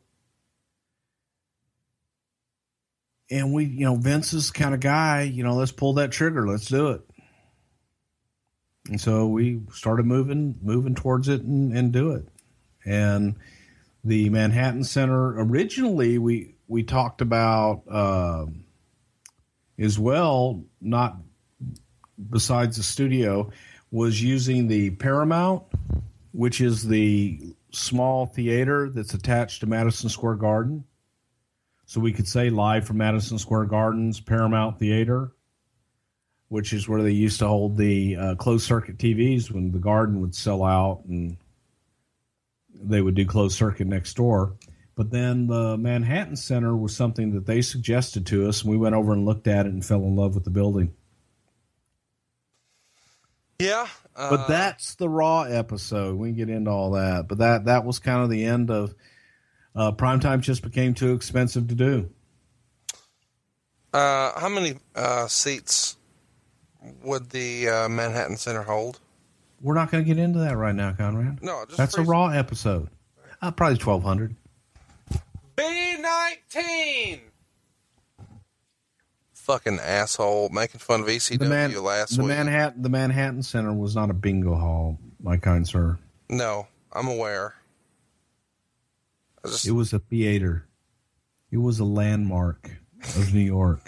And we, Vince is kind of guy, let's pull that trigger. Let's do it. And so we started moving towards it and do it. And the Manhattan Center, originally we talked about as well, not besides the studio, was using the Paramount, which is the small theater that's attached to Madison Square Garden. So we could say live from Madison Square Garden's Paramount Theater, which is where they used to hold the closed-circuit TVs when the Garden would sell out and they would do closed-circuit next door. But then the Manhattan Center was something that they suggested to us, and we went over and looked at it and fell in love with the building. Yeah. But that's the Raw episode. We can get into all that. But that was kind of the end of Primetime. Just became too expensive to do. How many seats would the Manhattan Center hold? We're not going to get into that right now, Conrad. No, just that's a Raw episode. Probably 1,200. B19! Fucking asshole making fun of ECW last week. The Manhattan Center was not a bingo hall, my kind sir. No, I'm aware. It was a theater. It was a landmark of New York.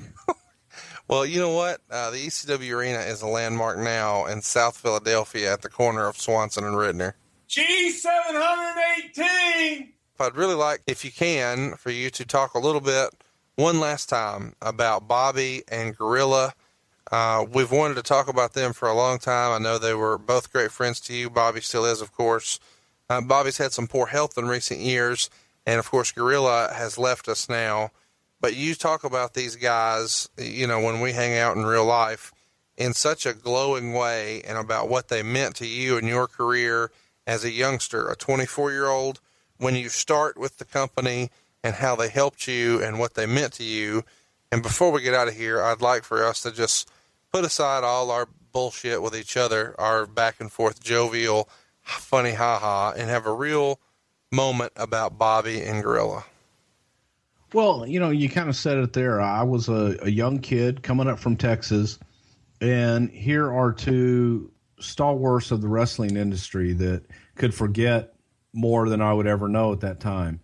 Well, you know what? The ECW arena is a landmark now in South Philadelphia at the corner of Swanson and Rittner. G718! I'd really like, if you can, for you to talk a little bit one last time about Bobby and Gorilla. We've wanted to talk about them for a long time. I know they were both great friends to you. Bobby still is, of course. Bobby's had some poor health in recent years, and of course Gorilla has left us now. But you talk about these guys, you know, when we hang out in real life, in such a glowing way, and about what they meant to you in your career as a youngster, a 24-year-old, when you start with the company, and how they helped you and what they meant to you. And before we get out of here, I'd like for us to just put aside all our bullshit with each other, our back and forth jovial, funny ha-ha, and have a real moment about Bobby and Gorilla. Well, you know, you kind of said it there. I was a young kid coming up from Texas, and here are two stalwarts of the wrestling industry that could forget more than I would ever know at that time.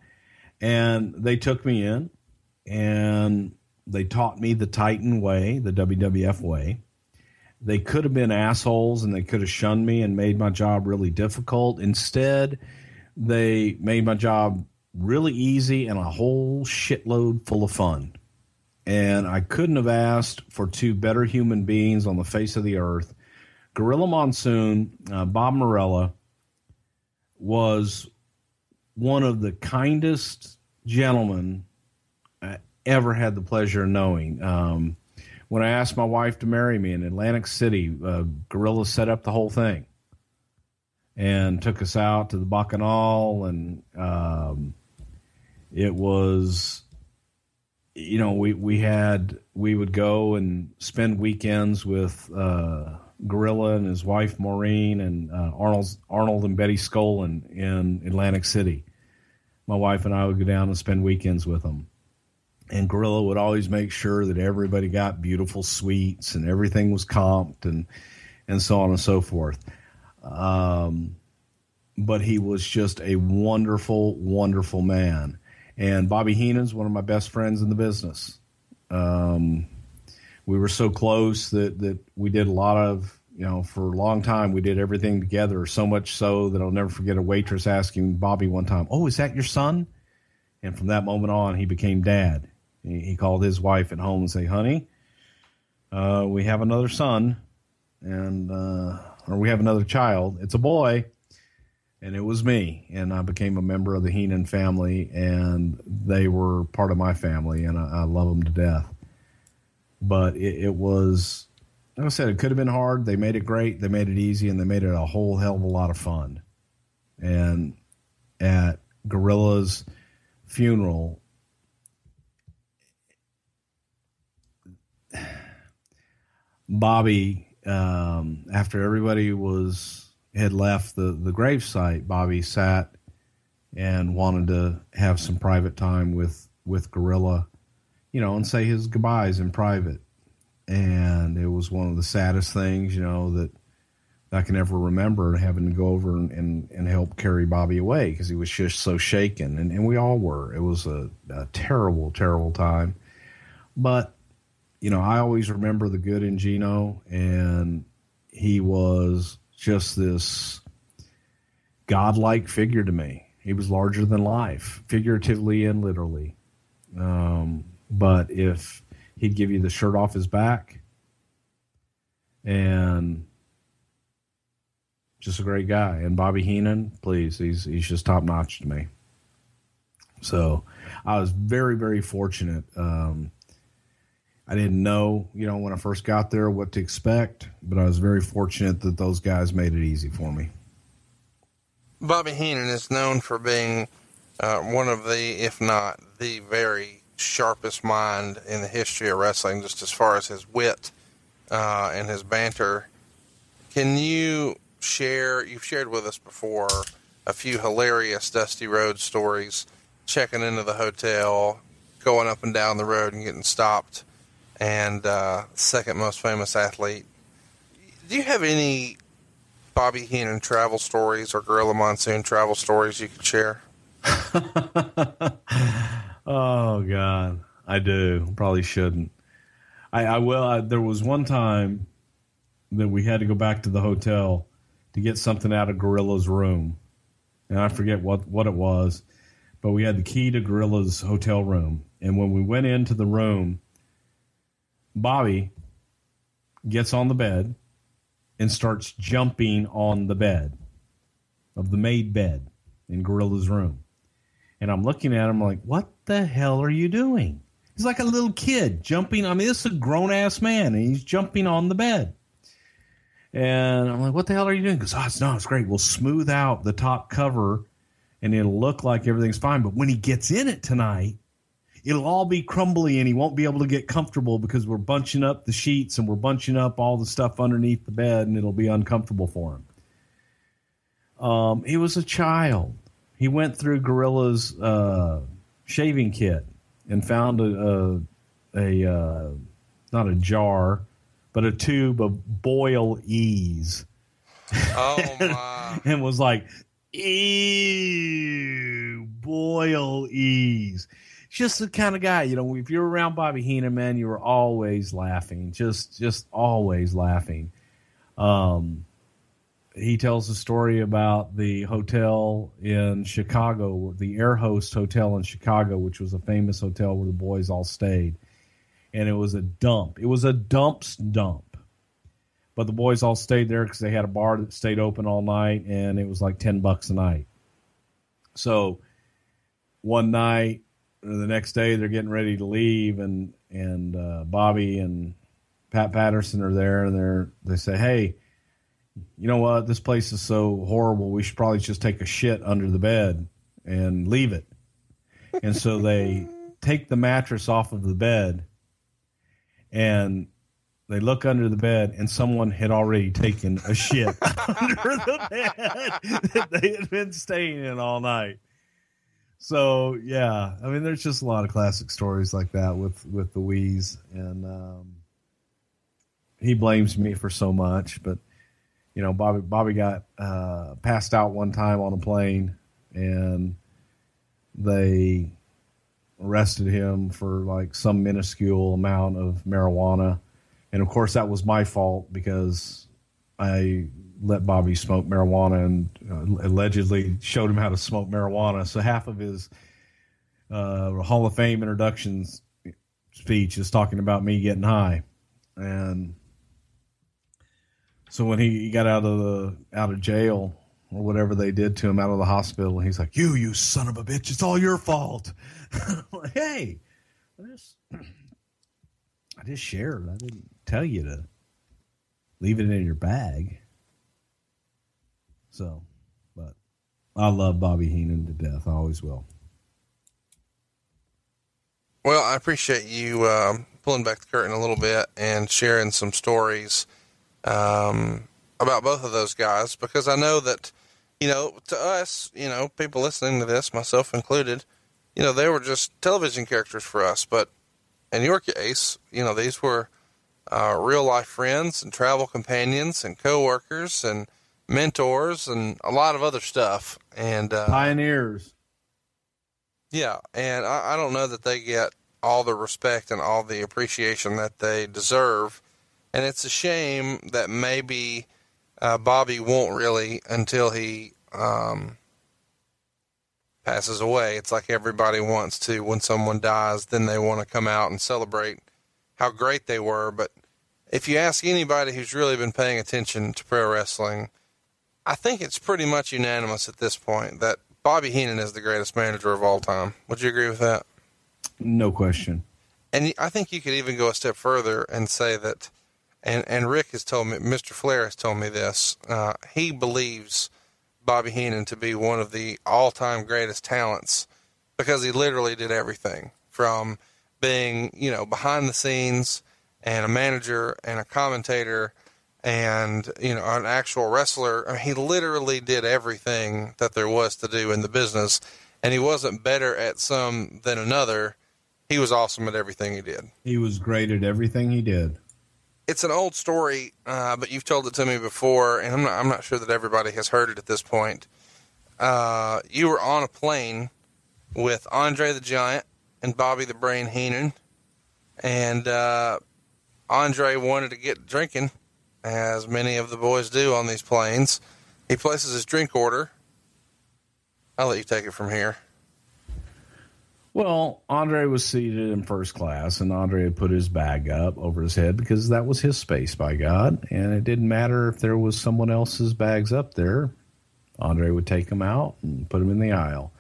And they took me in and they taught me the Titan way, the WWF way. They could have been assholes and they could have shunned me and made my job really difficult. Instead, they made my job really easy and a whole shitload full of fun. And I couldn't have asked for two better human beings on the face of the earth. Gorilla Monsoon, Bob Morella, was one of the kindest gentlemen I ever had the pleasure of knowing. When I asked my wife to marry me in Atlantic City, Gorilla set up the whole thing and took us out to the Bacchanal. And it was, you know, we would go and spend weekends with Gorilla and his wife Maureen and Arnold and Betty Skolin in Atlantic City. My wife and I would go down and spend weekends with them, and Gorilla would always make sure that everybody got beautiful suites and everything was comped and so on and so forth. But he was just a wonderful, wonderful man. And Bobby Heenan's one of my best friends in the business. We were so close that we did a lot of, you know, for a long time, we did everything together, so much so that I'll never forget a waitress asking Bobby one time, "Oh, is that your son?" And from that moment on, he became dad. He called his wife at home and say, "Honey, we have another son and, or we have another child. It's a boy." And it was me. And I became a member of the Heenan family, and they were part of my family, and I love them to death. But it was, like I said, it could have been hard. They made it great. They made it easy, and they made it a whole hell of a lot of fun. And at Gorilla's funeral, Bobby, after everybody had left the gravesite, Bobby sat and wanted to have some private time with Gorilla, you know, and say his goodbyes in private. And it was one of the saddest things, you know, that I can ever remember, having to go over and help carry Bobby away because he was just so shaken. And we all were. It was a terrible, terrible time. But you know, I always remember the good in Gino, and he was just this godlike figure to me. He was larger than life, figuratively and literally. But if he'd give you the shirt off his back, and just a great guy. And Bobby Heenan, please, he's just top notch to me. So I was very, very fortunate. I didn't know, you know, when I first got there what to expect, but I was very fortunate that those guys made it easy for me. Bobby Heenan is known for being one of the, if not the very sharpest mind in the history of wrestling, just as far as his wit and his banter. Can you share, you've shared with us before, a few hilarious Dusty Road stories, checking into the hotel, going up and down the road and getting stopped, and second most famous athlete. Do you have any Bobby Heenan travel stories or Gorilla Monsoon travel stories you could share? Oh, God, I do. Probably shouldn't. I will. There was one time that we had to go back to the hotel to get something out of Gorilla's room. And I forget what it was, but we had the key to Gorilla's hotel room. And when we went into the room, Bobby gets on the bed and starts jumping on the bed of the maid bed in Gorilla's room. And I'm looking at him like, what the hell are you doing? He's like a little kid jumping. I mean, this is a grown-ass man, and he's jumping on the bed. And I'm like, what the hell are you doing? He goes, oh, it's great. We'll smooth out the top cover, and it'll look like everything's fine. But when he gets in it tonight, it'll all be crumbly, and he won't be able to get comfortable because we're bunching up the sheets and we're bunching up all the stuff underneath the bed, and it'll be uncomfortable for him. He was a child. He went through Gorilla's shaving kit and found a not a jar, but a tube of Boil Ease. Oh, my. And was like, ew, Boil Ease. Just the kind of guy, you know, if you're around Bobby Heenan, man, you were always laughing, just always laughing. He tells a story about the hotel in Chicago, the Air Host Hotel in Chicago, which was a famous hotel where the boys all stayed. And it was a dump. It was a dump's dump. But the boys all stayed there because they had a bar that stayed open all night, and it was like $10 a night. So one night, the next day, they're getting ready to leave, and Bobby and Pat Patterson are there, and they say, hey, you know what? This place is so horrible. We should probably just take a shit under the bed and leave it. And so they take the mattress off of the bed and they look under the bed, and someone had already taken a shit under the bed that they had been staying in all night. So, yeah, I mean, there's just a lot of classic stories like that with the Wheeze. And he blames me for so much, but you know, Bobby got passed out one time on a plane, and they arrested him for like some minuscule amount of marijuana. And of course, that was my fault because I let Bobby smoke marijuana and allegedly showed him how to smoke marijuana. So half of his Hall of Fame introductions speech is talking about me getting high. And so when he got out of jail or whatever they did to him out of the hospital, he's like, you son of a bitch, it's all your fault. I'm like, hey, I just shared. I didn't tell you to leave it in your bag. So, but I love Bobby Heenan to death. I always will. Well, I appreciate you pulling back the curtain a little bit and sharing some stories about both of those guys, because I know that, you know, to us, you know, people listening to this, myself included, you know, they were just television characters for us. But in your case, you know, these were real life friends and travel companions and coworkers and mentors and a lot of other stuff. And pioneers. Yeah. And I don't know that they get all the respect and all the appreciation that they deserve. And it's a shame that maybe Bobby won't really until he passes away. It's like everybody wants to, when someone dies, then they want to come out and celebrate how great they were. But if you ask anybody who's really been paying attention to pro wrestling, I think it's pretty much unanimous at this point that Bobby Heenan is the greatest manager of all time. Would you agree with that? No question. And I think you could even go a step further and say that, and Rick has told me, Mr. Flair has told me this, he believes Bobby Heenan to be one of the all-time greatest talents because he literally did everything from being, you know, behind the scenes and a manager and a commentator and, you know, an actual wrestler. I mean, he literally did everything that there was to do in the business, and he wasn't better at some than another. He was awesome at everything he did. He was great at everything he did. It's an old story, but you've told it to me before, and I'm not sure that everybody has heard it at this point. You were on a plane with Andre the Giant and Bobby the Brain Heenan, and Andre wanted to get drinking, as many of the boys do on these planes. He places his drink order. I'll let you take it from here. Well, Andre was seated in first class, and Andre had put his bag up over his head because that was his space, by God. And it didn't matter if there was someone else's bags up there. Andre would take them out and put them in the aisle.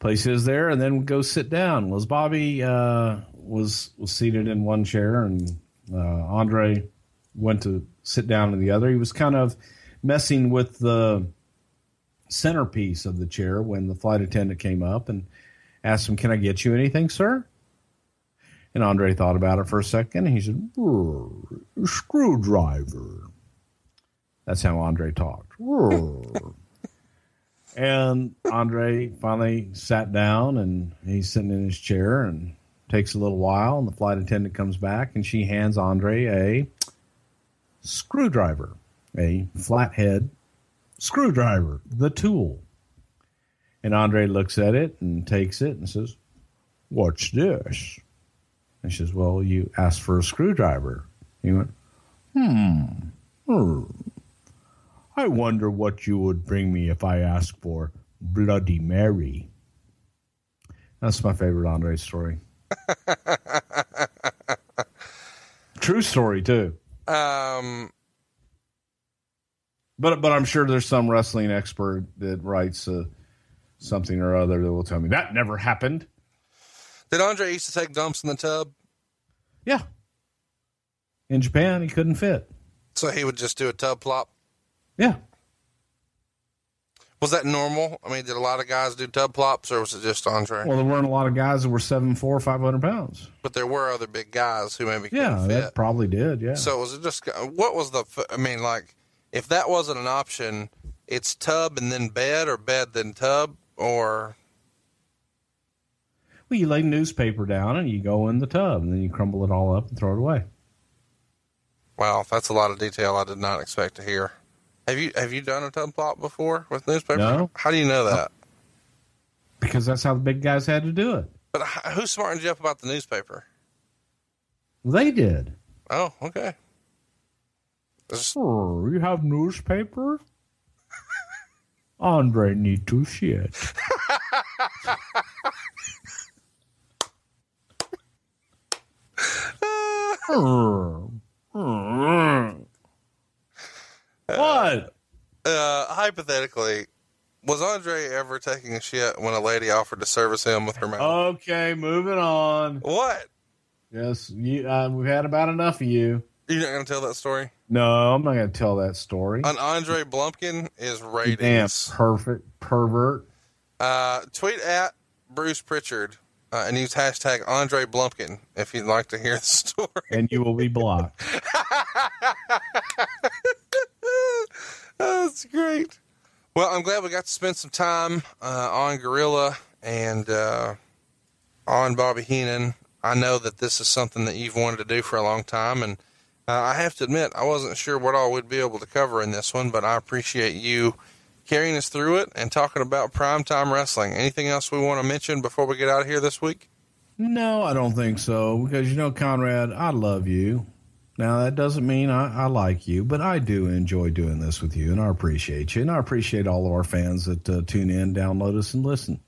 Place his there, and then would go sit down. Was Bobby was seated in one chair, and Andre went to sit down in the other. He was kind of messing with the centerpiece of the chair when the flight attendant came up and asked him, "Can I get you anything, sir?" And Andre thought about it for a second, and he said, "Screwdriver." That's how Andre talked. And Andre finally sat down, and he's sitting in his chair, and takes a little while, and the flight attendant comes back, and she hands Andre a screwdriver, a flathead screwdriver, the tool. And Andre looks at it and takes it and says, "What's this?" And she says, "Well, you asked for a screwdriver." He went, "I wonder what you would bring me if I asked for Bloody Mary." That's my favorite Andre story. True story, too. But I'm sure there's some wrestling expert that writes something or other that will tell me that never happened. Did Andre used to take dumps in the tub? Yeah. In Japan, he couldn't fit. So he would just do a tub plop? Yeah. Was that normal? I mean, did a lot of guys do tub plops, or was it just Andre? Well, there weren't a lot of guys that were 7'4", 500 pounds. But there were other big guys who maybe couldn't fit. Yeah, that probably did, yeah. So was it just, what was the, I mean, like, if that wasn't an option, it's tub and then bed, or bed then tub, or? Well, you lay newspaper down and you go in the tub, and then you crumble it all up and throw it away. Wow, that's a lot of detail I did not expect to hear. Have you done a tub plop before with newspaper? No. How do you know that? Because that's how the big guys had to do it. But who smartened you up about the newspaper? They did. Oh, okay. You have newspaper? Andre need to shit. What? Hypothetically, was Andre ever taking a shit when a lady offered to service him with her mouth? Okay, moving on. What? Yes, we've had about enough of you. You're not going to tell that story? No, I'm not going to tell that story. An Andre Blumpkin is ratings. Damn, perfect pervert. Tweet at Bruce Prichard and use hashtag Andre Blumpkin if you'd like to hear the story. And you will be blocked. That's great. Well, I'm glad we got to spend some time on Gorilla and on Bobby Heenan. I know that this is something that you've wanted to do for a long time, and I have to admit I wasn't sure what all we'd be able to cover in this one, but I appreciate you carrying us through it and talking about primetime wrestling. Anything else we want to mention before we get out of here this week? No, I don't think so, because, you know, Conrad, I love you. Now, that doesn't mean I like you, but I do enjoy doing this with you, and I appreciate you, and I appreciate all of our fans that tune in, download us, and listen.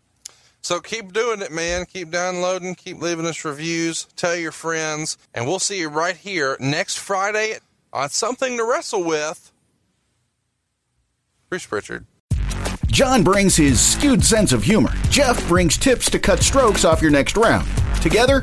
So keep doing it, man. Keep downloading, keep leaving us reviews, tell your friends, and we'll see you right here next Friday on Something to Wrestle With. Bruce Prichard. John brings his skewed sense of humor. Jeff brings tips to cut strokes off your next round. Together,